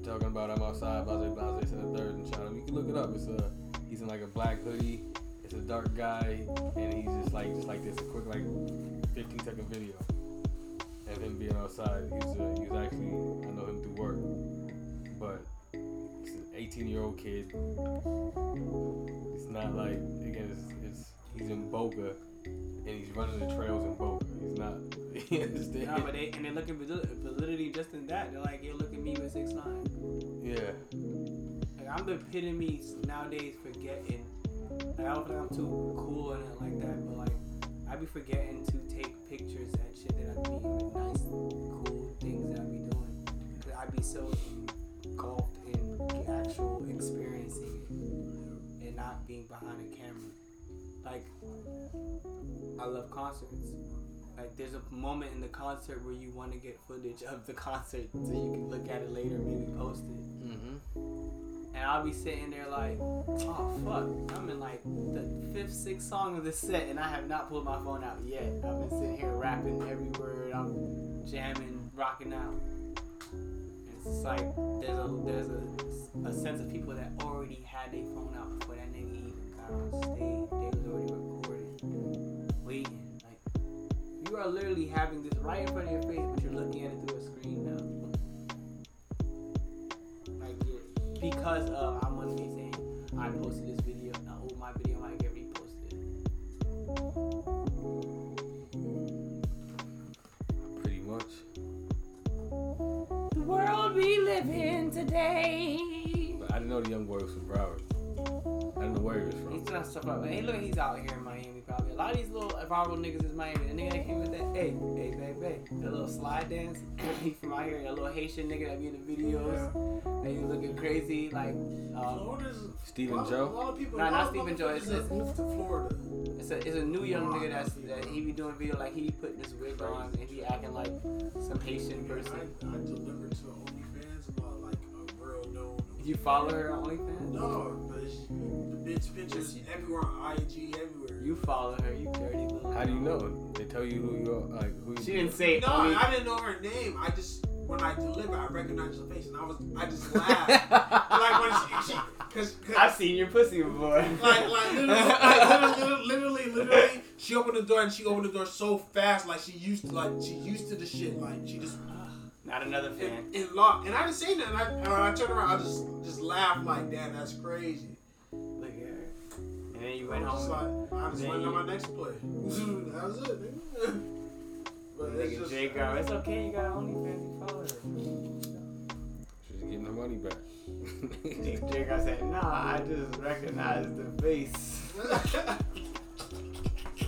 talking about I'm outside, blah, blah, blah, blah, said a third, and shot him. You can look it up. It's a, he's in like a black hoodie, it's a dark guy, and he's just like, just like this, a quick like fifteen second video of him being outside. He was, a, he was actually, I know him through work, but it's an eighteen year old kid. It's not like, again, it's, it's he's in Boca and he's running the trails in Boca. He's not. You understand? Nah, but they and they're looking for validity just in that. They're like, yo, look at me with six nine. Yeah. Like I'm the epitome nowadays forgetting. Like, I don't think I'm too cool and like that, but like I be forgetting to take pictures and shit that I be like nice, cool things that I be doing. Cause I be so engulfed in the actual experiencing it and not being behind a camera. Like, I love concerts. Like, there's a moment in the concert where you want to get footage of the concert so you can look at it later, maybe post it. Mm-hmm. And I'll be sitting there like, oh fuck, I'm in like the fifth, sixth song of this set and I have not pulled my phone out yet. I've been sitting here rapping every word, I'm jamming, rocking out. It's like there's a there's a, a sense of people that already had their phone out before that nigga even got on stage. They was already recording, waiting. Like you you are literally having this right in front of your face, but you're looking at it through a screen now. Like, it, because of, I must be saying, I posted this video, now oh, my video might get reposted. Pretty much. The world we live in today. But I didn't know the young boy was from Broward. I didn't know where he was from. He's not so far, but hey, look, he's out here in Miami probably. A lot of these little viral niggas is Miami. The nigga that came with that, hey, hey, hey, hey, that little slide dance. He from out here, that little Haitian nigga that be in the videos. Yeah. That you looking crazy, like. Um, Stephen Joe? A lot of people. Nah, not Stephen Joe. It's just moved to Florida. It's a it's a New young nigga that's that he be doing video like he put this wig on and he acting like some Haitian person. I, I delivered to OnlyFans about like a real known. You follow her on OnlyFans? No, but she, the bitch pictures everywhere on I G, everywhere. You follow her, you dirty little. How do you know? They tell you who you are. Like, who she you didn't know. Say. No, only- I didn't know her name. I just. When I deliver, I recognize your face, and I was, I just laughed. Like when she, she cause, cause I've seen your pussy before. Like, like literally, like literally, literally, literally, she opened the door and she opened the door so fast, like she used to, like she used to the shit, like she just. Not another fan. And, and, locked, and I didn't say nothing. I, and when I turned around, I just, just laughed like, damn, that's crazy. Look at her. And then you went home. Just like, I just went on my next play. That was it, man. But it's, just, Jay got, it's okay, you got OnlyFans, you follow her. She's getting her money back. Jay got said, nah, I just recognized the face.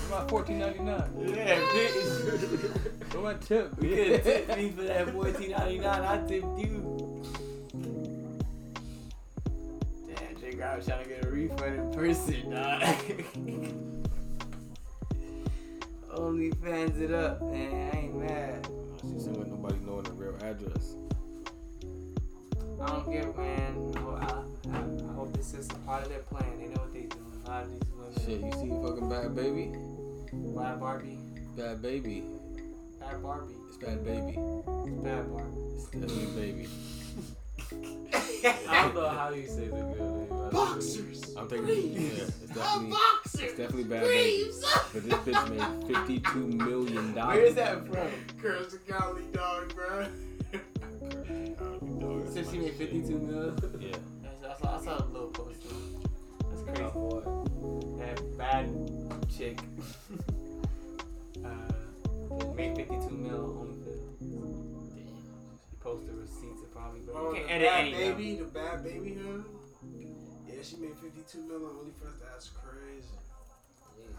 About fourteen ninety-nine. Yeah, bitch. What my tip? You could tip me for that fourteen ninety-nine. I tipped you. Damn, Jay got was trying to get a refund in person, dog. Only fans it up, man. I ain't mad. She said with nobody knowing the real address. I don't get it, man. Well, I, I, I hope this is a part of their plan. They know what they doing. A lot of these women. Shit, you see fucking Bad Baby? Bad Barbie. Bad Baby. Bad Barbie. It's Bad Baby. It's Bad Barbie. It's Deadly Baby. I don't know how you say the girl name. Boxers! I'm thinking, yeah, it's definitely, boxers, it's definitely Bad Baby. But this bitch made fifty-two million dollars. Where is that from? Curse the Cali dog, bro. So she made fifty-two million? Yeah. I saw, I saw a little post. That's crazy. Oh, boy. That bad chick uh, made fifty-two mil on OnlyFans. Damn. She posted receipts and probably. But oh, you can't edit any of them. The Bad Baby, huh? Yeah, she made fifty-two million only for us. That's crazy.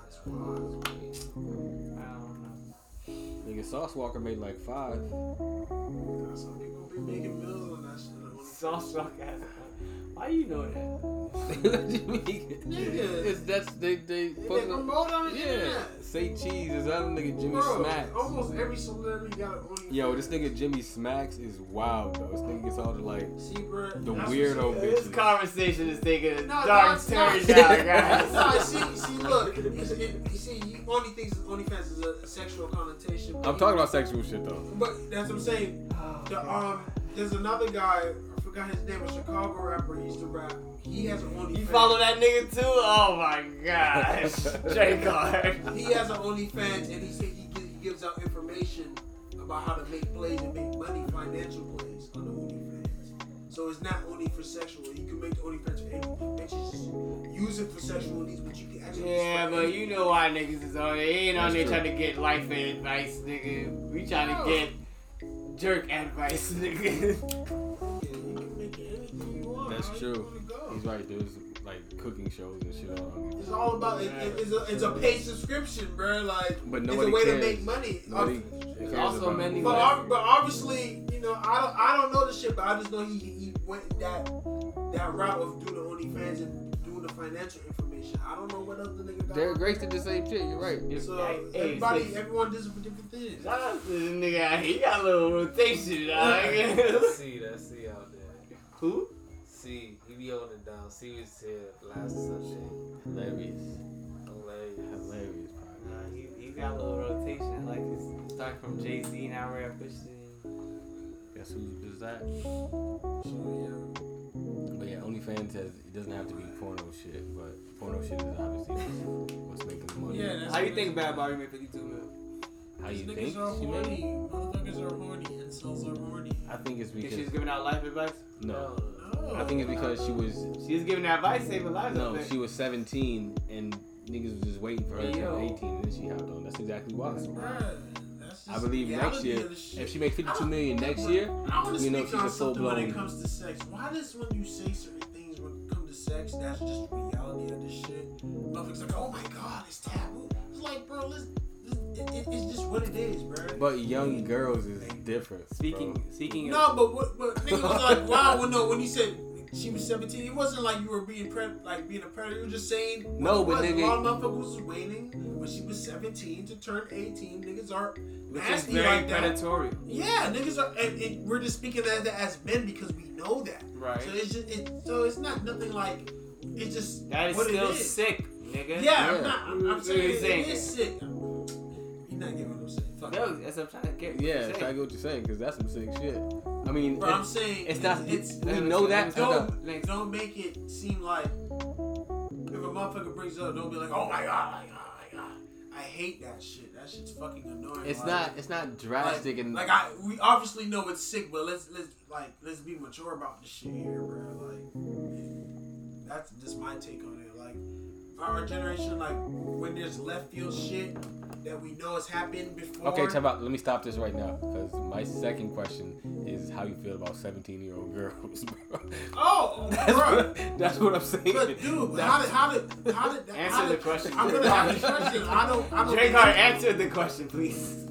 That's wild. I don't know. Nigga, Sauce Walker made like five. God, some people be making millions on that shit. Sauce Walker has. Why you know that? What you mean? Nigga. It's, that's, they they, they promote on the internet. Yeah. Say Cheese is other nigga Jimmy Bro, Smacks. Almost every celebrity got on your. Yo, this nigga Jimmy Smacks is wild, though. This nigga gets all the, like, see, bro, the weirdo bitches. This conversation is taking a no, dark turn now, guys. No, see, see, look. You see, you only think OnlyFans is a sexual connotation. I'm talking about sexual shit, though. But that's what I'm saying. Oh, the, um, there's another guy... Got his name, a Chicago rapper. He used to rap. He has an OnlyFans. You follow that nigga too? Oh my gosh, J. Cole. He has an OnlyFans, and he said he gives out information about how to make plays and make money, financial plays on the OnlyFans. So it's not only for sexual. You can make the OnlyFans for anything. Bitches use it for sexual needs, but you can actually. Yeah, but you know why niggas is on it? They ain't on there trying to get life advice, nigga. We trying no. to get jerk advice, nigga. That's true. He's right. There's like cooking shows and shit. It's all about it, it, it's, a, it's a paid subscription, bro. Like but it's a way cares. to make money. Nobody, it's also many. But, but obviously, you know, I don't, I don't know the shit, but I just know he he went that that route of doing the OnlyFans and doing the financial information. I don't know what other nigga got. Derrick Grace did the same shit. You're right. You're so right. everybody, hey, everyone does different things. Shout out to this nigga. He got a little rotation. Let's see. Let's see out there. Who? See, he be on it down. See, he was here last Sunday. Hilarious. Hilarious. Hilarious. Nah, he, he got a little rotation. Like, it's starting from Jay-Z, now we're at Pusha T. Guess who does that? Sure, yeah. But yeah, OnlyFans has, it doesn't have to be porno shit, but porno shit is obviously what's making the money. Yeah, that's How do you think Bad Barbie made fifty-two million? I How you think? Niggas are horny. Motherfuckers are horny. And souls are horny. I think it's because she's giving out life advice. No. no. I think it's because she was. She was giving advice, saving lives. No, she was seventeen and niggas was just waiting for her to turn eighteen, and then she hopped on. That's exactly why. That's right. I believe next year, if she makes fifty-two million next year, you know she's a full blown. When it comes to sex, why does when you say certain things when it comes to sex, that's just the reality of this shit? Motherfuckers like, oh my god, it's taboo. It's like, bro, listen, it, it, it's just what it is, bro. But young girls is different. Speaking, bro. speaking. No, of- but what, but niggas was like, wow, well, no, when you said. She was seventeen. It wasn't like you were being pre- like being a predator. You were just saying no, but nigga, a lot of motherfuckers was waiting when she was seventeen to turn eighteen. Niggas are nasty like that. Predatory. Yeah, niggas are, and, and we're just speaking as as men because we know that. Right. So it's just it, so it's not nothing like it's just that is what still it is. Sick, nigga. Yeah, yeah, I'm not. I'm, I'm saying it, it is sick. You're not getting what I'm saying. Fuck. No, that's what I'm trying to get. Yeah, I'm trying to get what you're saying because that's some sick shit. I mean, bro, I'm saying it's not. It's, it's, we know that. Don't, like, don't make it seem like if a motherfucker brings it up, don't be like, oh my god, oh my god, I hate that shit. That shit's fucking annoying. It's like, not. It's not drastic like, and like I. We obviously know it's sick, but let's let's like let's be mature about this shit here, bro. Like that's just my take on it. Like our generation, like when there's left field shit that we know has happened before. Okay, time out. Let me stop this right now because my second question is how you feel about seventeen-year-old girls, bro. Oh, that's bro. What, that's what I'm saying. But dude, that's, how did how did how did answer how did, the question? I'm gonna have a question. I don't. I don't. Jay Cole, answer the question, please.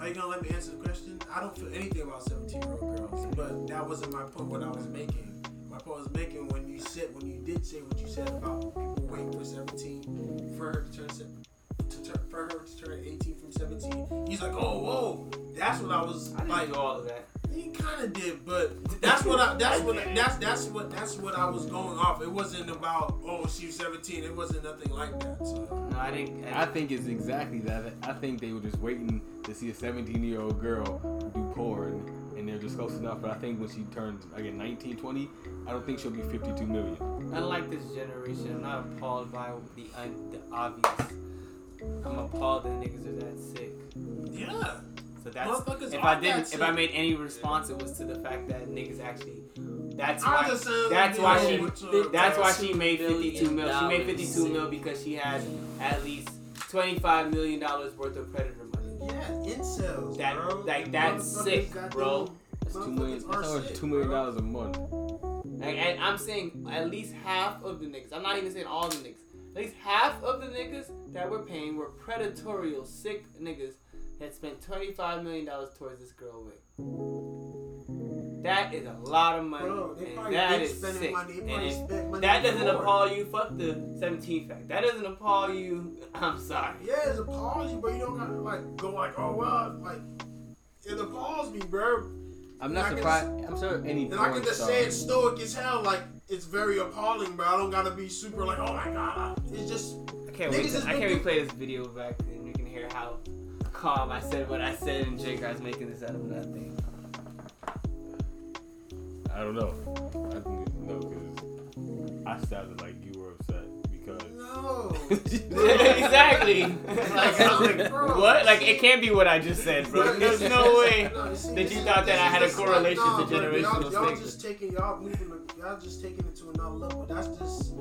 Are you gonna let me answer the question? I don't feel anything about seventeen-year-old girls, but that wasn't my point. What I was making. My point I was making when you said when you did say what you said about people waiting for seventeen for her to turn seventeen. To, for her to turn eighteen from seventeen, he's like, oh, whoa, that's what I was. I didn't like, do all of that. He kind of did, but that's what I. That's I what. I, that's that's what. That's what I was going off. It wasn't about oh, she's seventeen. It wasn't nothing like that. So. No, I didn't. I, I think it's exactly that. I think they were just waiting to see a seventeen-year-old girl do porn, and they're just close enough. But I think when she turns again nineteen, twenty, I don't think she'll be fifty-two million. Unlike this generation, I'm not appalled by the, un- the obvious. I'm appalled that niggas are that sick. Yeah. So that's if I didn't that if I made any response, it was to the fact that niggas actually. That's why. That's why she. That's why she made fifty-two mil. She made fifty-two mil because she had at least twenty-five million dollars worth of predator money. Yeah, incels. That bro. like that's sick, bro. That's two million. That's over two million dollars a month. Like, and I'm saying at least half of the niggas. I'm not even saying all the niggas. At least half of the niggas that we're paying were predatorial, sick niggas that spent twenty-five million dollars towards this girl with. That is a lot of money. Bro, and that is sick. Money. And it, money that doesn't more. appall you. Fuck the seventeenth fact. That doesn't appall you. I'm sorry. Yeah, it appalls you, but you don't gotta like go like, oh, well, like, it appalls me, bro. I'm not surprised. Can, I'm sure any. And I can just say it stoic as hell. Like, it's very appalling, but I don't gotta be super like, oh my god. It's just. I can't wait. To, I can't replay this video back and you can hear how calm I said what I said and Jay Guy's making this out of nothing. I don't know. I think no, because I sounded like you were upset because. No. Exactly. Like, I'm like, bro, what? Like, it can't be what I just said, bro. There's no way no, see, that you thought that I had a correlation like, no, to generational y'all, y'all just taking y'all moving y'all just taking it to another level. That's just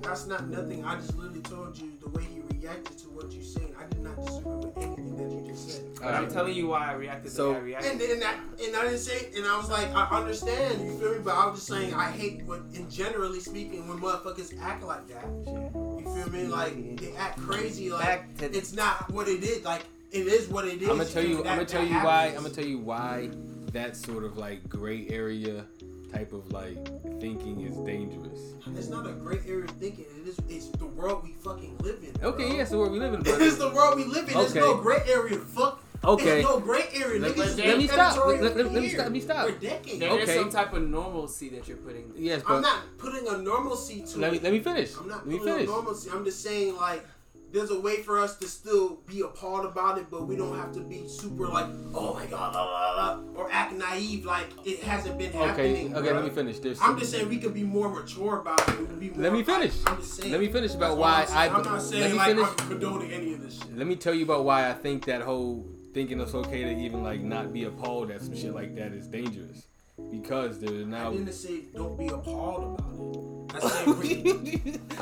that's not nothing. I just literally told you the way he reacted to what you saying. I did not disagree with anything that you just said. Right. I'm telling you why I reacted so, the way I reacted. And, and, I, and I didn't say it, and I was like, I understand, you feel me? But I was just saying I hate what and generally speaking when motherfuckers act like that. You feel me? Like they act crazy like it's not what it is. Like it is what it is. I'm gonna tell you. That, I'm gonna tell you why. I'm gonna tell you why that sort of like gray area type of like thinking is dangerous. It's not a gray area of thinking. It is. It's the world we fucking live in. Bro. Okay, yeah, it's the world we live in. Bro. It is the world we live in. There's okay. no gray area. Fuck. Okay. There's no gray area. Let, let, let, me stop. Let, let, let, let me stop. Let me stop. For decades. There, okay. There's some type of normalcy that you're putting. Yes, but I'm not putting a normalcy to let me, it. Let me finish. I'm not let putting a normalcy. I'm just saying like there's a way for us to still be appalled about it, but we don't have to be super like, oh my god, blah, blah, blah, or act naive like it hasn't been okay, happening. Okay, bro. Let me finish. There's I'm just saying we could be more mature about it. We could be more let me finish. Like, I'm just saying. Let me finish about why I'm I. I'm not saying like I'm condoning any of this shit. Let me tell you about why I think that whole thinking it's okay to even like not be appalled at some shit like that is dangerous, because there's now. I didn't say don't be appalled about it. I said re-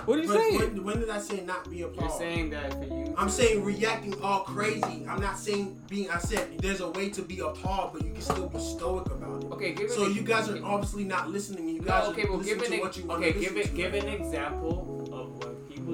what are you but saying? When, when did I say not be appalled? You're saying that for you. I'm saying reacting all crazy. I'm not saying being. I said there's a way to be appalled, but you can still be stoic about it. Okay, give so it, you guys are obviously not listening. You guys no, okay, are well, listening to an, what you want okay, to listen it, to. Okay, give it. Give an example.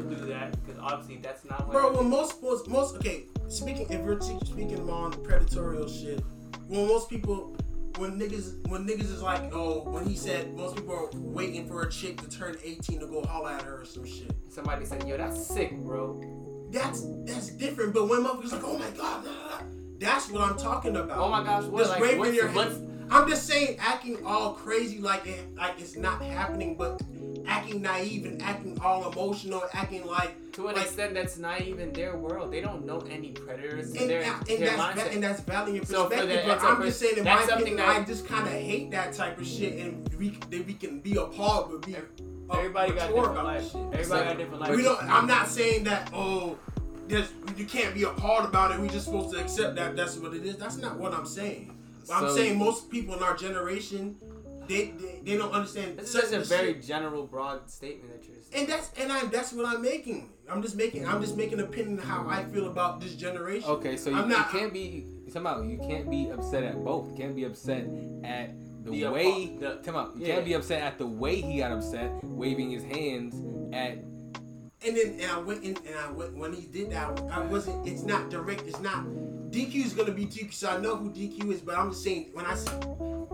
Do that because obviously that's not what. Bro, I when most sports, most okay. Speaking, if you're t- speaking on predatorial shit, when most people, when niggas, when niggas is like, oh, when he said most people are waiting for a chick to turn eighteen to go holler at her or some shit. Somebody said, yo, that's sick, bro. That's that's different. But when motherfuckers like, oh my god, blah, blah, blah, that's what I'm talking about. Oh my gosh, what? Just like, waving what's, your what's, I'm just saying, acting all crazy like it, like it's not happening, but. Acting naive and acting all emotional, acting like to an like, extent that's not even their world. They don't know any predators. And, their, and, their that's, va- and that's valid in perspective. So that, but I'm pers- just saying, in my opinion, that I just kind of hate that type of shit, and we that we can be appalled, but be everybody got different life. Shit. Everybody so, got different life. We don't. I'm not saying that. Oh, you can't be appalled about it. We just supposed to accept that. That's what it is. That's not what I'm saying. So, I'm saying most people in our generation. They, they they don't understand. This is a very shit. General, broad statement that you're saying. And that's and I that's what I'm making. I'm just making I'm just making an opinion how I feel about this generation. Okay, so you, not, you can't be somehow you can't be upset at both. You can't be upset at the, the way up, the, come on, you yeah. can't be upset at the way he got upset, waving his hands at. And then and I went in, and I went when he did that. I wasn't. It's not direct. It's not. D Q is gonna be D Q, so I know who D Q is. But I'm just saying when I see.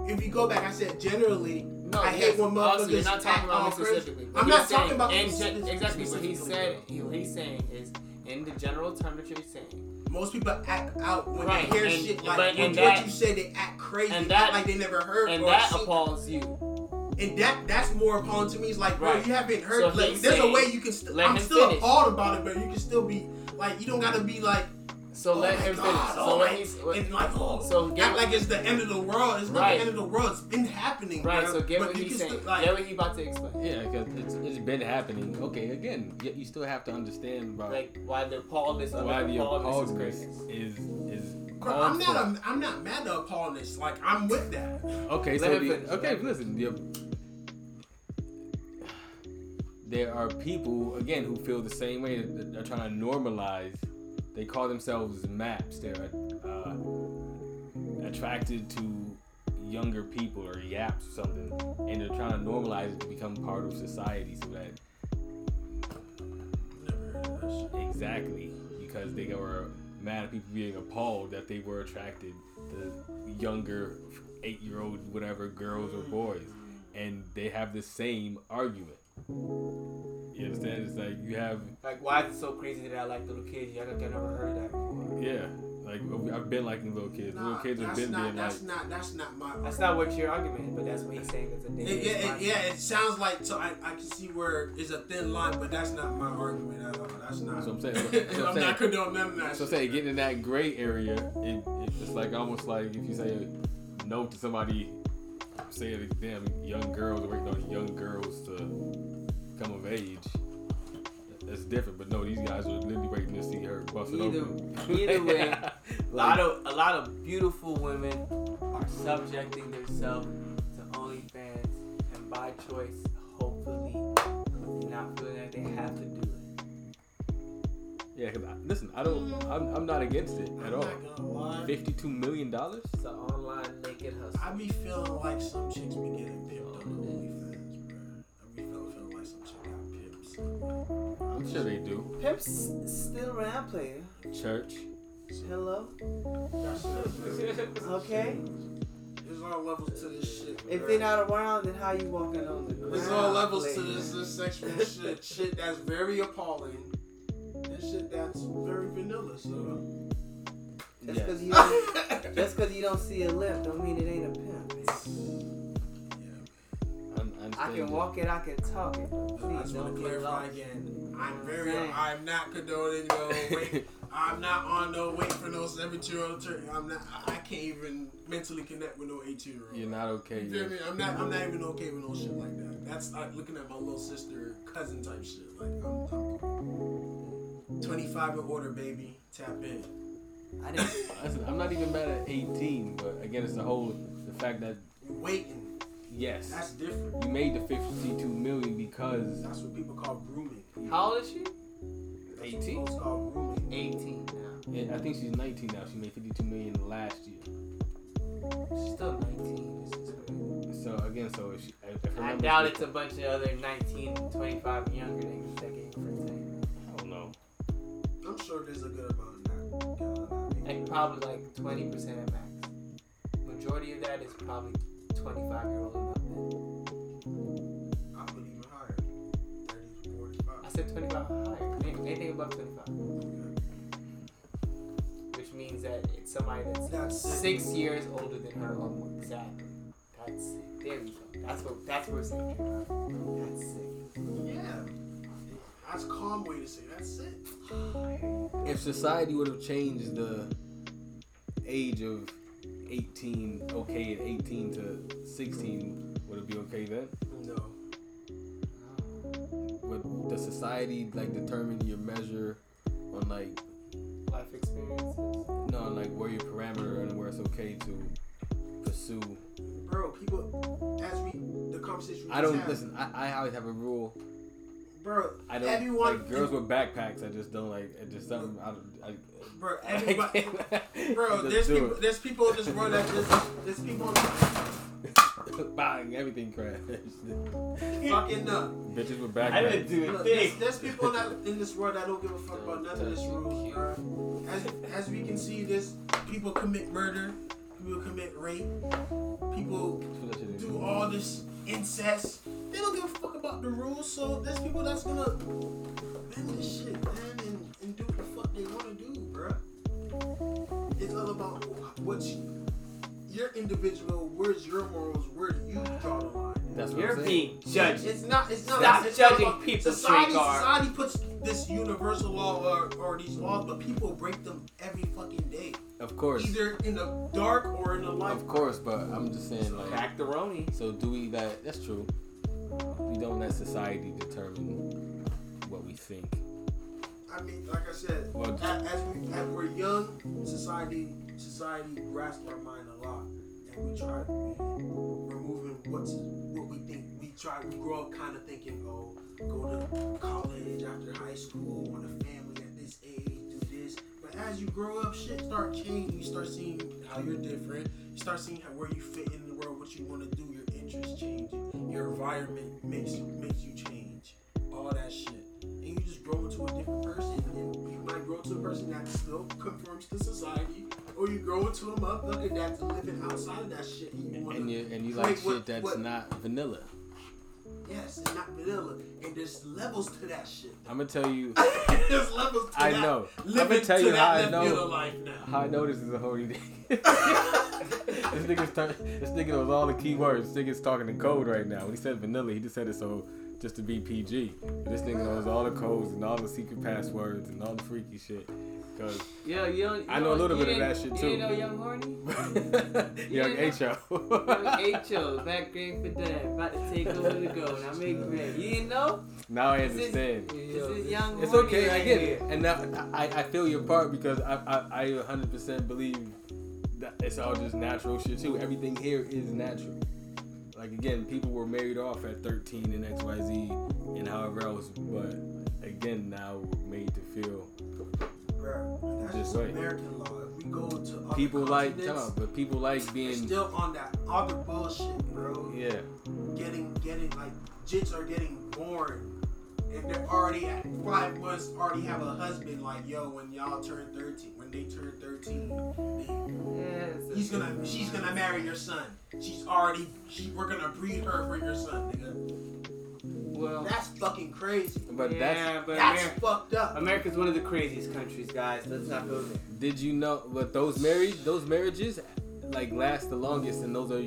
If you go back, I said generally, no, I hate when motherfuckers not talking about specifically. I'm not talking about me specifically. Exactly what he said. What he's saying is, in the general term that you're saying, most people act out when right. they hear and, shit like but, when that, what you said. They act crazy, and that, like they never heard. And or that seen. Appalls you. And that that's more appalling to me. It's like, right. bro, you haven't heard. So like, there's saying, a way you can. St- I'm still finish. Appalled about it, but you can still be like, you don't gotta be like. So oh let him finish. So when he's and like, oh, so get, act like it's the end of the world. It's not right. the end of the world. It's been happening. Right. Man. So get but what he's saying. St- like, get what he about to explain. Yeah, because it's, it's been happening. Okay, again, you still have to understand about like why the appalledness of why the appalledness is is. is Bro, I'm not. A, I'm not mad at appalledness. Like I'm with that. Okay. So the, okay. Listen. The, there are people again who feel the same way. They're trying to normalize. They call themselves maps. They're uh, attracted to younger people or yaps or something, and they're trying to normalize it to become part of society so that exactly because they were mad at people being appalled that they were attracted to younger eight-year-old whatever girls or boys, and they have the same argument. You understand? It's like you have like why is it so crazy that I like little kids? I never heard that before. Yeah, like I've been liking little kids. Nah, little kids have been not, being that's like. That's not. That's not my. That's not what your argument is, but that's what he's saying. That's a thing. It, yeah, it, yeah. It sounds like so. I, I can see where it's a thin line, but that's not my argument at all. That's not. So I'm saying. So I'm, saying, I'm not condoning that. So I'm saying getting in that gray area, it, it's like almost like if you say no to somebody, say to them young girls or waiting on young girls to. Come of age, that's different. But no, these guys are literally waiting to see her busted open. Either way, a lot of a lot of beautiful women are subjecting themselves to OnlyFans, and by choice, hopefully, not feeling that they have to do it. Yeah, cause I, listen, I don't, I'm, I'm not against it at I'm all. Not gonna lie. Fifty-two million dollars. It's an online naked hustle. I be feeling like some chicks be getting pimped on OnlyFans. I'm sure they do. Pips still around playing. Church. Hello. Okay. There's all levels to this shit. If girl. They're not around, then how you walking on the ground? There's all levels playing. To this, this sexual shit. Shit that's very appalling. And shit that's very vanilla. So just because yes. you just because you don't see a lip don't mean it ain't a pimp. It's, I can walk it, I can talk it. Please I just want to clarify again. I'm very, Dang. I'm not condoning no wait. I'm not on no wait for no seventeen-year-old. I'm not. I can't even mentally connect with no eighteen-year-old. You're not okay. You feel me? I'm not. I'm not even okay with no shit like that. That's like looking at my little sister, cousin type shit. Like I'm, I'm twenty-five and older, baby. Tap in. I didn't. Listen, I'm not even mad at eighteen, but again, it's the whole the fact that waiting. Yes, that's different. You made the fifty-two million because that's what people call grooming. How old is she? eighteen. eighteen now. Yeah, I think she's nineteen now. She made fifty-two million last year. She's still nineteen. So again, so if she, if I doubt it's a bunch of other nineteen, twenty-five and younger niggas that get protected. I don't know. I'm sure there's a good amount of that. And probably like twenty percent at max. Majority of that is probably twenty-five year old and up. I believe even higher. thirty, forty-five. I said twenty-five higher. Anything above twenty-five. Okay. Which means that it's somebody that's, that's six years older than her. Exactly. That's sick. There we go. That's what that's what we're saying. That's sick. Yeah. That's a calm way to say that's it. If society would have changed the age of eighteen, okay, at eighteen to sixteen, would it be okay then? No. Would the society like determine your measure on like life experiences? No, like where your parameter and where it's okay to pursue. Bro, people, as we, the conversation we I don't, have, listen, I, I always have a rule. Bro, I don't, everyone. Like, girls with backpacks, I just don't like, it's just something, I don't, I, Bro, everybody, bro, there's people, it. there's people in this world that just, there's people in this world. Bang, everything crashed. Fucking up. Bitches with backpacks. I didn't do it. There's, there's people that, in this world that don't give a fuck about none of this rules, bro. As, as we can see, there's people commit murder. People commit rape. People do all this incest. They don't give a fuck about the rules. So there's people that's gonna bend this shit, man, and, and do what the fuck they wanna do, bro. It's all about what's you, your individual. Where's your morals? Where do you draw the line? That's what You're I'm being judged. It's not. It's not. Stop it's judging not people. Society, society puts this universal law or, or these laws, but people break them every fucking day. Of course. Either in the dark or in the light. Of course, but I'm just saying like macaroni. So do we that? That's true. We don't let society determine what we think. I mean, like I said, well, as, as, we, as we're young, society society grasps our mind a lot, and we try removing what's what we think. We try. We grow up kind of thinking, oh, go to college after high school, want a family at this age. As you grow up, shit start changing. You start seeing how you're different. You start seeing how, where you fit in the world, what you want to do. Your interests change. Your environment makes makes you change. All that shit, and you just grow into a different person. And you might grow to a person that still conforms to society, or you grow into a motherfucker that's living outside of that shit. And you want and, and, and you like shit what, that's what, not vanilla. Yes, and not vanilla. And there's levels to that shit. I'm going to tell you. There's levels to I that. I know. I'm going to tell you how I know. How I know this is a holy day. This nigga's t- this nigga knows all the key words. This nigga's talking in code right now. When he said vanilla, he just said it so just to be P G. But this nigga knows all the codes and all the secret passwords and all the freaky shit. Cause yeah, you don't, you I know a little bit of that shit too. You know Young Horny? Young H O. Young H O, back grade for dad. About to take over the gold. I make grade. You didn't know? Now I understand. This is, this is Young it's Horny. It's okay, right I get here. It. And now I, I feel your part because I, I, I one hundred percent believe that it's all just natural shit too. Everything here is natural. Like again, people were married off at thirteen and X Y Z and however else, but again, now we're made to feel. Bro, that's just right. American law. If we go to other people like, no, but people like being still on that other bullshit, bro. Yeah. Getting, getting like jits are getting born, and they're already at five months already have a husband. Like, yo, when y'all turn thirteen, when they turn thirteen, they, yeah, he's gonna, she's gonna marry your son. She's already, she, we're gonna breed her for your son, nigga. Well, that's fucking crazy. But yeah, that's, but that's Ameri- fucked up. America's one of the craziest countries, guys. Let's not go there. Did you know? But those marriage, those marriages, like last the longest, and those are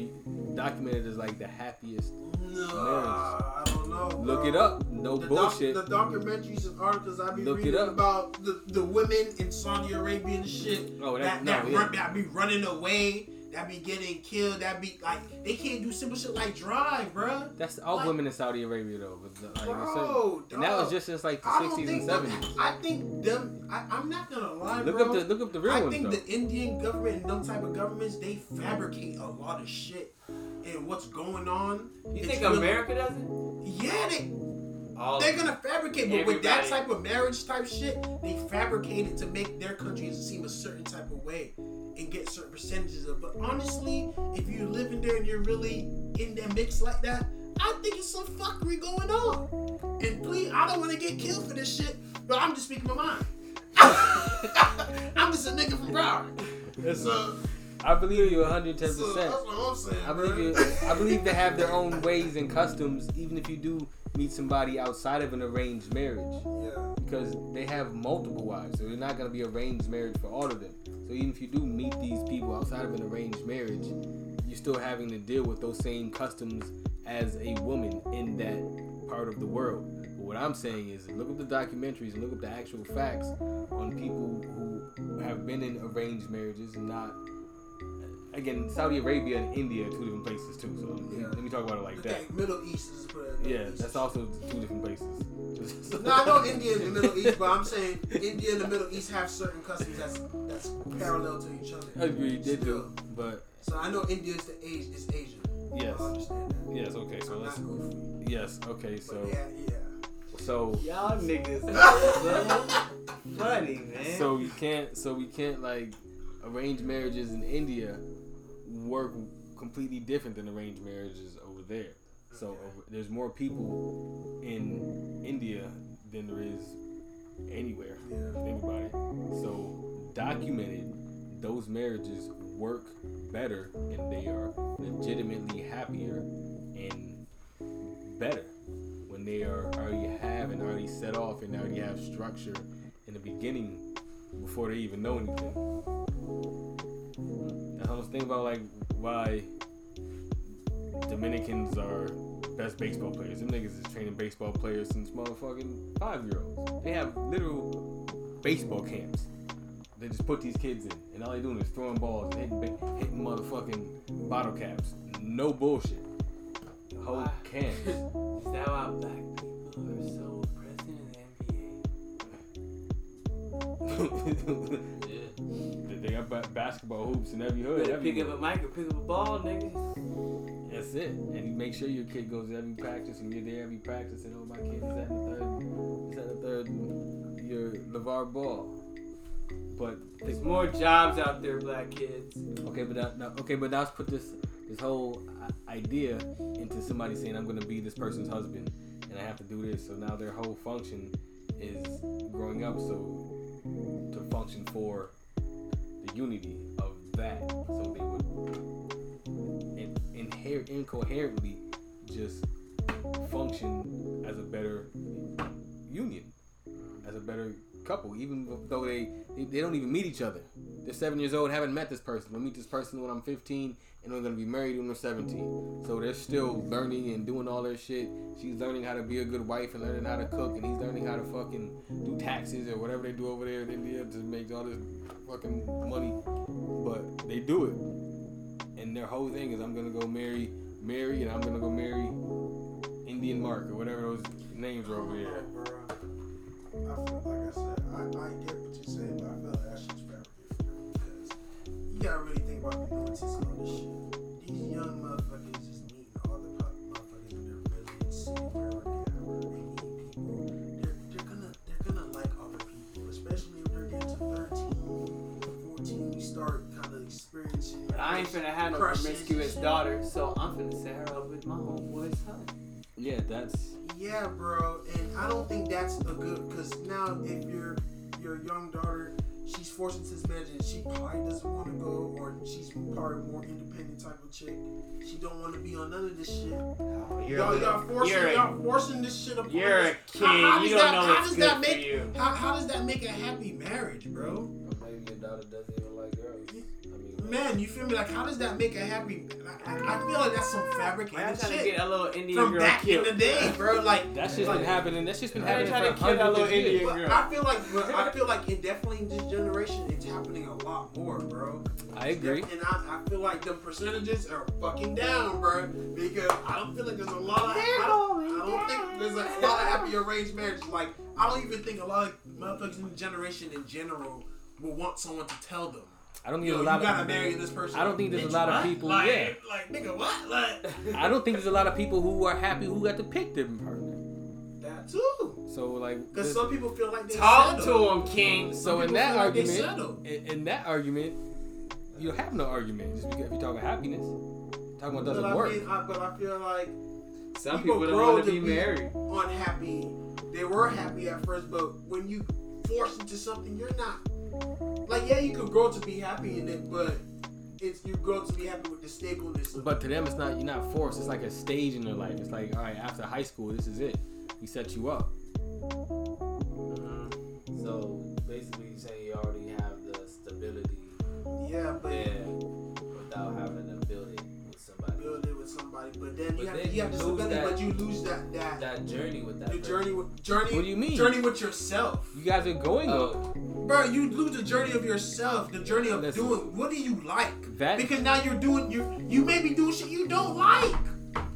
documented as like the happiest. No, I don't know. Bro. Look it up. No the bullshit. Doc, the documentaries and articles I be Look reading about the, the women in Saudi Arabia and shit. Oh, that, that, no, that, yeah. run, that be running away. that be getting killed, that be like they can't do simple shit like drive, bro. That's all like, women in Saudi Arabia though, but the, like, bro, and that was just since like the sixties and seventies. I think them. I, I'm not gonna lie, look bro. Look up the look up the real I ones. I think though. The Indian government and them type of governments they fabricate a lot of shit and what's going on. You think really, America doesn't? Yeah, they. All they're gonna fabricate, but with that type of marriage type shit, they fabricate it to make their countries seem a certain type of way and get certain percentages of. But honestly, if you're living there and you're really in that mix like that, I think it's some fuckery going on. And please, I don't want to get killed for this shit, but I'm just speaking my mind. I'm just a nigga from Broward. So. I believe you one hundred ten percent. So that's what I'm saying, I believe you, I believe they have their own ways and customs, even if you do meet somebody outside of an arranged marriage. Yeah. Because they have multiple wives, so they're not going to be arranged marriage for all of them. So even if you do meet these people outside of an arranged marriage, you're still having to deal with those same customs as a woman in that part of the world. But what I'm saying is look up the documentaries and look up the actual facts on people who have been in arranged marriages and not... Again, Saudi Arabia and India are two different places too. So yeah. let me talk about it like okay, that. Middle East is for that. Yeah, East. That's also two different places. No, I know India and the Middle East, but I'm saying India and the Middle East have certain customs that's that's parallel to each other. I agree, they do. But so I know India is the age is Asia. Yes. I understand that. Yes. Okay. So I'm let's. Not goofy. Yes. Okay. So. But yeah. Yeah. So. Y'all niggas. Funny man. So we can't. So we can't like arranged marriages in India. Work completely different than arranged marriages over there. So over, there's more people in India than there is anywhere. Yeah. Think about it. So documented, those marriages work better and they are legitimately happier and better when they are already have and already set off and already have structure in the beginning before they even know anything. I was thinking about like why Dominicans are best baseball players. Them niggas is training baseball players since motherfucking five year olds. They have literal baseball camps. They just put these kids in, and all they doing is throwing balls, hitting, hitting motherfucking bottle caps. No bullshit. Whole wow. camps. Is that why black people are so present in the N B A? They got b- basketball hoops in every hood. Every pick hood. Up a mic or pick up a ball, nigga. That's it. And you make sure your kid goes to every practice and you're there every practice. And oh, my kid is at the third. Is at the third. Your LeVar Ball. But there's more jobs out there, black kids. Okay, but that, now, okay, but now let's put this this whole idea into somebody saying I'm gonna be this person's husband and I have to do this. So now their whole function is growing up. So to function for. Unity of that, so they would in, inher- incoherently just function as a better union, as a better couple, even though they, they, they don't even meet each other. They're seven years old, haven't met this person. I'll meet this person when I'm fifteen, and I'm gonna be married when I'm seventeen. So they're still learning and doing all their shit. She's learning how to be a good wife and learning how to cook, and he's learning how to fucking do taxes or whatever they do over there in India to make all this fucking money. But they do it, and their whole thing is I'm gonna go marry Mary, and I'm gonna go marry Indian Mark or whatever those names are over there. I feel like I said, I, I get what you're saying, but I feel like that shit's fabricated because you gotta really think about the nuances on this shit. These young motherfuckers just need all the motherfuckers in their residency, wherever they need people. They're, they're gonna they're gonna like other people, especially if they're getting to thirteen, fourteen, we start kind of experiencing. But I ain't finna have no promiscuous daughter, so I'm finna set her up with my homeboy's son. Yeah, that's. Yeah, bro, and I don't think that's a good, because now if your your young daughter, she's forced into this marriage and she probably doesn't want to go, or she's probably more independent type of chick. She don't want to be on none of this shit. Oh, you're y'all, a, y'all, forcing, you're y'all a, forcing this shit upon You're us. A kid. How, how you don't that, know how it's good that make, for you. How, how does that make a happy marriage, bro? Or maybe your daughter doesn't even like girls. I mean, men, you feel me? Like, how does that make a happy? Like, I feel like that's some fabricated shit. To get a little Indian from girl back killed. In the day, bro. Like that's just like, been happening. That's just been happening for a hundred little Indian girl. But I feel like, bro, I feel like it definitely in this generation, it's happening a lot more, bro. I agree. And I, I feel like the percentages are fucking down, bro. Because I don't feel like there's a lot of. I don't, I don't think there's a lot of happy arranged marriages. Like, I don't even think a lot of motherfuckers in the generation in general will want someone to tell them. I don't think Yo, there's a lot you gotta of marry this person. I don't think there's bitch, a lot of people. Like, yeah. Like, nigga, what? Like, I don't think there's a lot of people who are happy who got to pick their partner. That too. So like, because some people feel like they talk settled. To him, King. So in that argument, like in, in that argument, you'll have no argument just because if you're talking happiness, you're talking about doesn't but work. I mean, I, but I feel like some people, people grow want to be married. Unhappy. They were happy at first, but when you force into something, you're not. Like, yeah, you could grow to be happy in it, but it's you grow to be happy with the stableness of it. But to them, it's not, you're not forced. It's like a stage in their life. It's like, all right, after high school, this is it. We set you up. Mm-hmm. So basically, you say you already have the stability. Yeah, but yeah, without having to build it with somebody. Build it with somebody, but then but you have, then you have the stability, that, but you lose that that, that journey with that. The person. journey with journey. What do you mean? Journey with yourself. You guys are going oh. up. Bro, you lose the journey of yourself, the journey of Listen, doing what do you like? That, because now you're doing you you may be doing shit you don't like.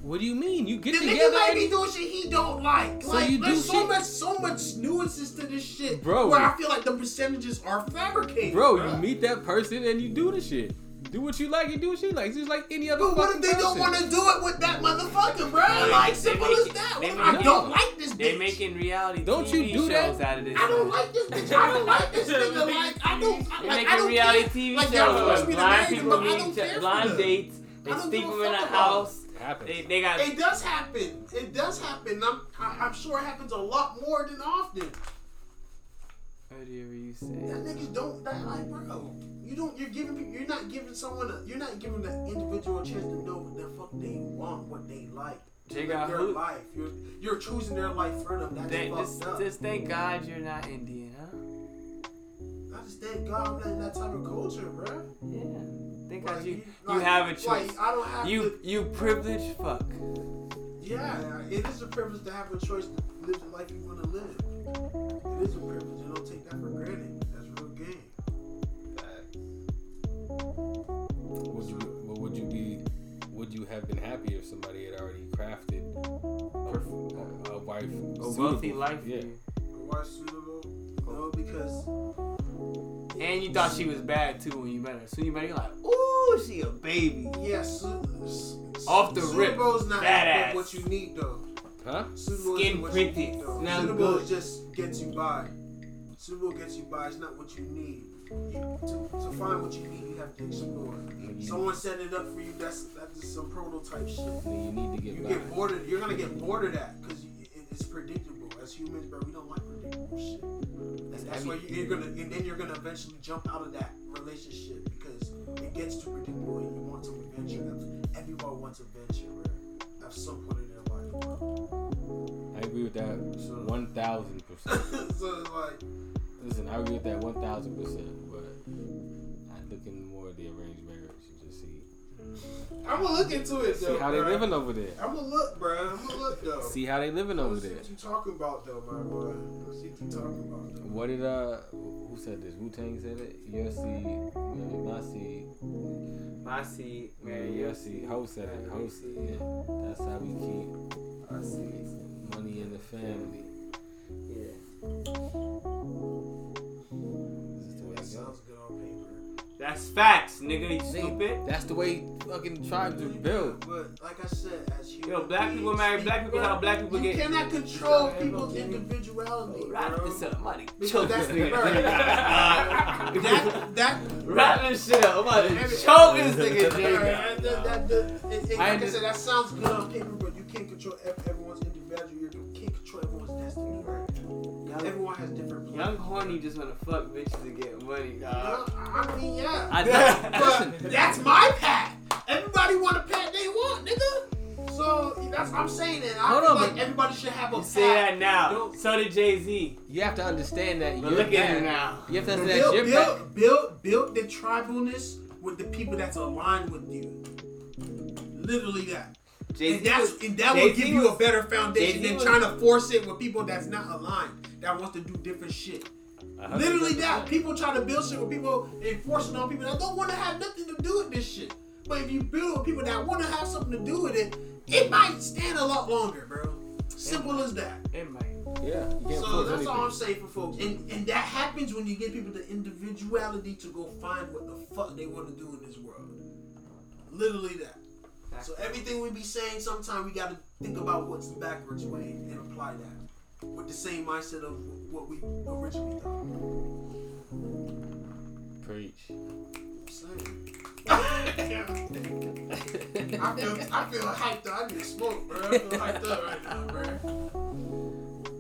What do you mean? You get the together. The nigga may be doing shit he don't like. So like you there's do so shit. much so much nuances to this shit. Bro, where I feel like the percentages are fabricated. Bro, bro. You meet that person and you do the shit. Do what you like and do what she likes. It's like any other. But what if they person. Don't want to do it with that motherfucker, bro? Like simple as that. What if I no. don't like this bitch? They making reality don't T V you do shows that? Out of this. I don't like this bitch. I don't like this nigga. Like I don't. I, like, I don't reality care. T V like, shows. Like blind people meet blind dates. They sleep them in a house. They, they got. It does happen. It does happen. I'm. I, I'm sure it happens a lot more than often. Whatever you say. That niggas don't. That like, bro. You don't. You're giving. You're not giving someone. A, you're not giving that individual a chance to know what the fuck they want, what they like. Check out their who? life. You're, you're choosing their life for them. That's fucked just, up. Just thank God you're not Indian, huh? I just thank God I'm not in that type of culture, bro. Yeah. Thank like, God you. You, like, you have a choice. Like, I don't have you. To, you privileged fuck. Yeah, it is a privilege to have a choice to live the life you want to live. It is a privilege. You don't take that for granted. Would you, but would you be, would you have been happy if somebody had already crafted a, a, a wife, a wealthy life? Yeah, a wife suitable. No, because and you thought she was bad too when you met her. Soon you met her, you're like, ooh, she a baby. Yes, yeah, su- off the rip, not badass. What you need though, huh? Suitable skin printed. Suitable good. Just gets you by. Suitable gets you by. It's not what you need. You, to, to find what you need, you have to explore. Someone set it up for you. That's that's just some prototype shit. You need to get. You get bored of, You're gonna get bored of that because it, it's predictable. As humans, bro, we don't like predictable shit. And that's, that's why you, you're gonna, and then you're gonna eventually jump out of that relationship because it gets too predictable, and you want to adventure. That's, everyone wants adventure, bro, at some point in their life. I agree with that one thousand percent. So it's like. Listen, I agree with that one thousand percent, but I look into more of the arranged marriage and just see. I'm gonna look into it. See though, how bro. they living over there. I'm gonna look, bro. I'm gonna look though. See how they living over see there. What you talking about though, my boy? See what you talking about. Though. What did uh? Who said this? Wu-Tang said it. U S C, Masi, Masi, man, U S C. Ho said it. Ho said it. Yeah. That's how we keep our money in the family. Yeah. That's facts, nigga. You stupid. That's the way fucking tribes are built. But like I said, as human yo, black people marry black people. How black people get? You cannot control people's individuality. Wrap this up, money. Choke this nigga. That that wrap this shit up. I'm about to choke this nigga. Like I said, that sounds good on paper, but you can't control everyone's individuality. You can't control everyone's destiny. Everyone has different plans. Young horny just wanna fuck bitches and get money, dog. I mean, yeah. I know. But that's my pat. Everybody want a pat they want, nigga. So that's I'm saying that. I Hold feel on, like everybody should have a pat. Say that now. Don't. So did Jay-Z. You have to understand that. But look at him now. You have to understand build, that. Build, build, build the tribalness with the people that's aligned with you. Literally that. Jay-Z and, that's, was, and that Jay-Z will give you was, a better foundation Jay-Z than was, trying to force it with people that's not aligned, that wants to do different shit. one hundred percent. Literally that. People try to build shit with people and force it on people that don't want to have nothing to do with this shit. But if you build with people that want to have something to do with it, it might stand a lot longer, bro. Simple it, as that. It might. Yeah. So that's anything. all I'm saying for folks. And, and that happens when you give people the individuality to go find what the fuck they want to do in this world. Literally that. So everything we be saying, sometimes we gotta think about what's the backwards way and apply that with the same mindset of what we originally thought. Preach. Same. I feel, I feel hyped up. I need smoke, bro. I feel hyped up right now, bro.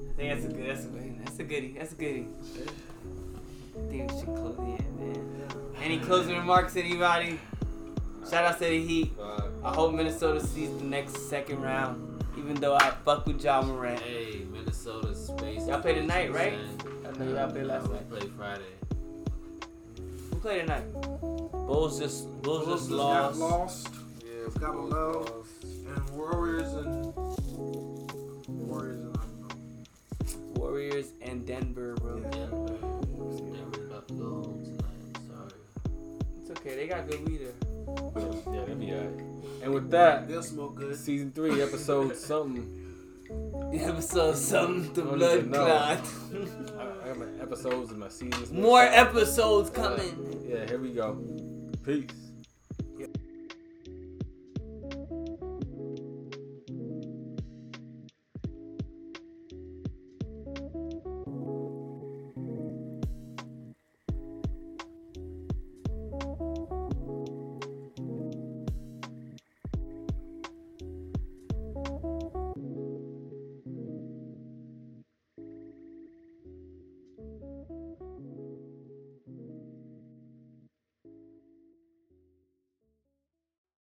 I think that's a good. That's a good. That's a goodie. That's a goodie. I think we should close it, man. Any closing remarks, anybody? Shout out to the Heat. I hope Minnesota sees the next second round, even though I fuck with John Morant. Hey, Minnesota space. Y'all play tonight, right? I know y'all played last night. We play Friday. Who played tonight? Bulls just, Bulls, Bulls just lost. Got lost. Yeah, we got below. And Warriors and Warriors and I don't know. Warriors and Denver, bro. Yeah. Denver. Denver about to go home tonight. Sorry. It's okay. They got good leader. Yeah, that'd be alright. And with that, they'll smoke good. Season three, episode something. Episode something, the blood clot. I got my episodes and my seasons. More episodes coming. Yeah, here we go. Peace.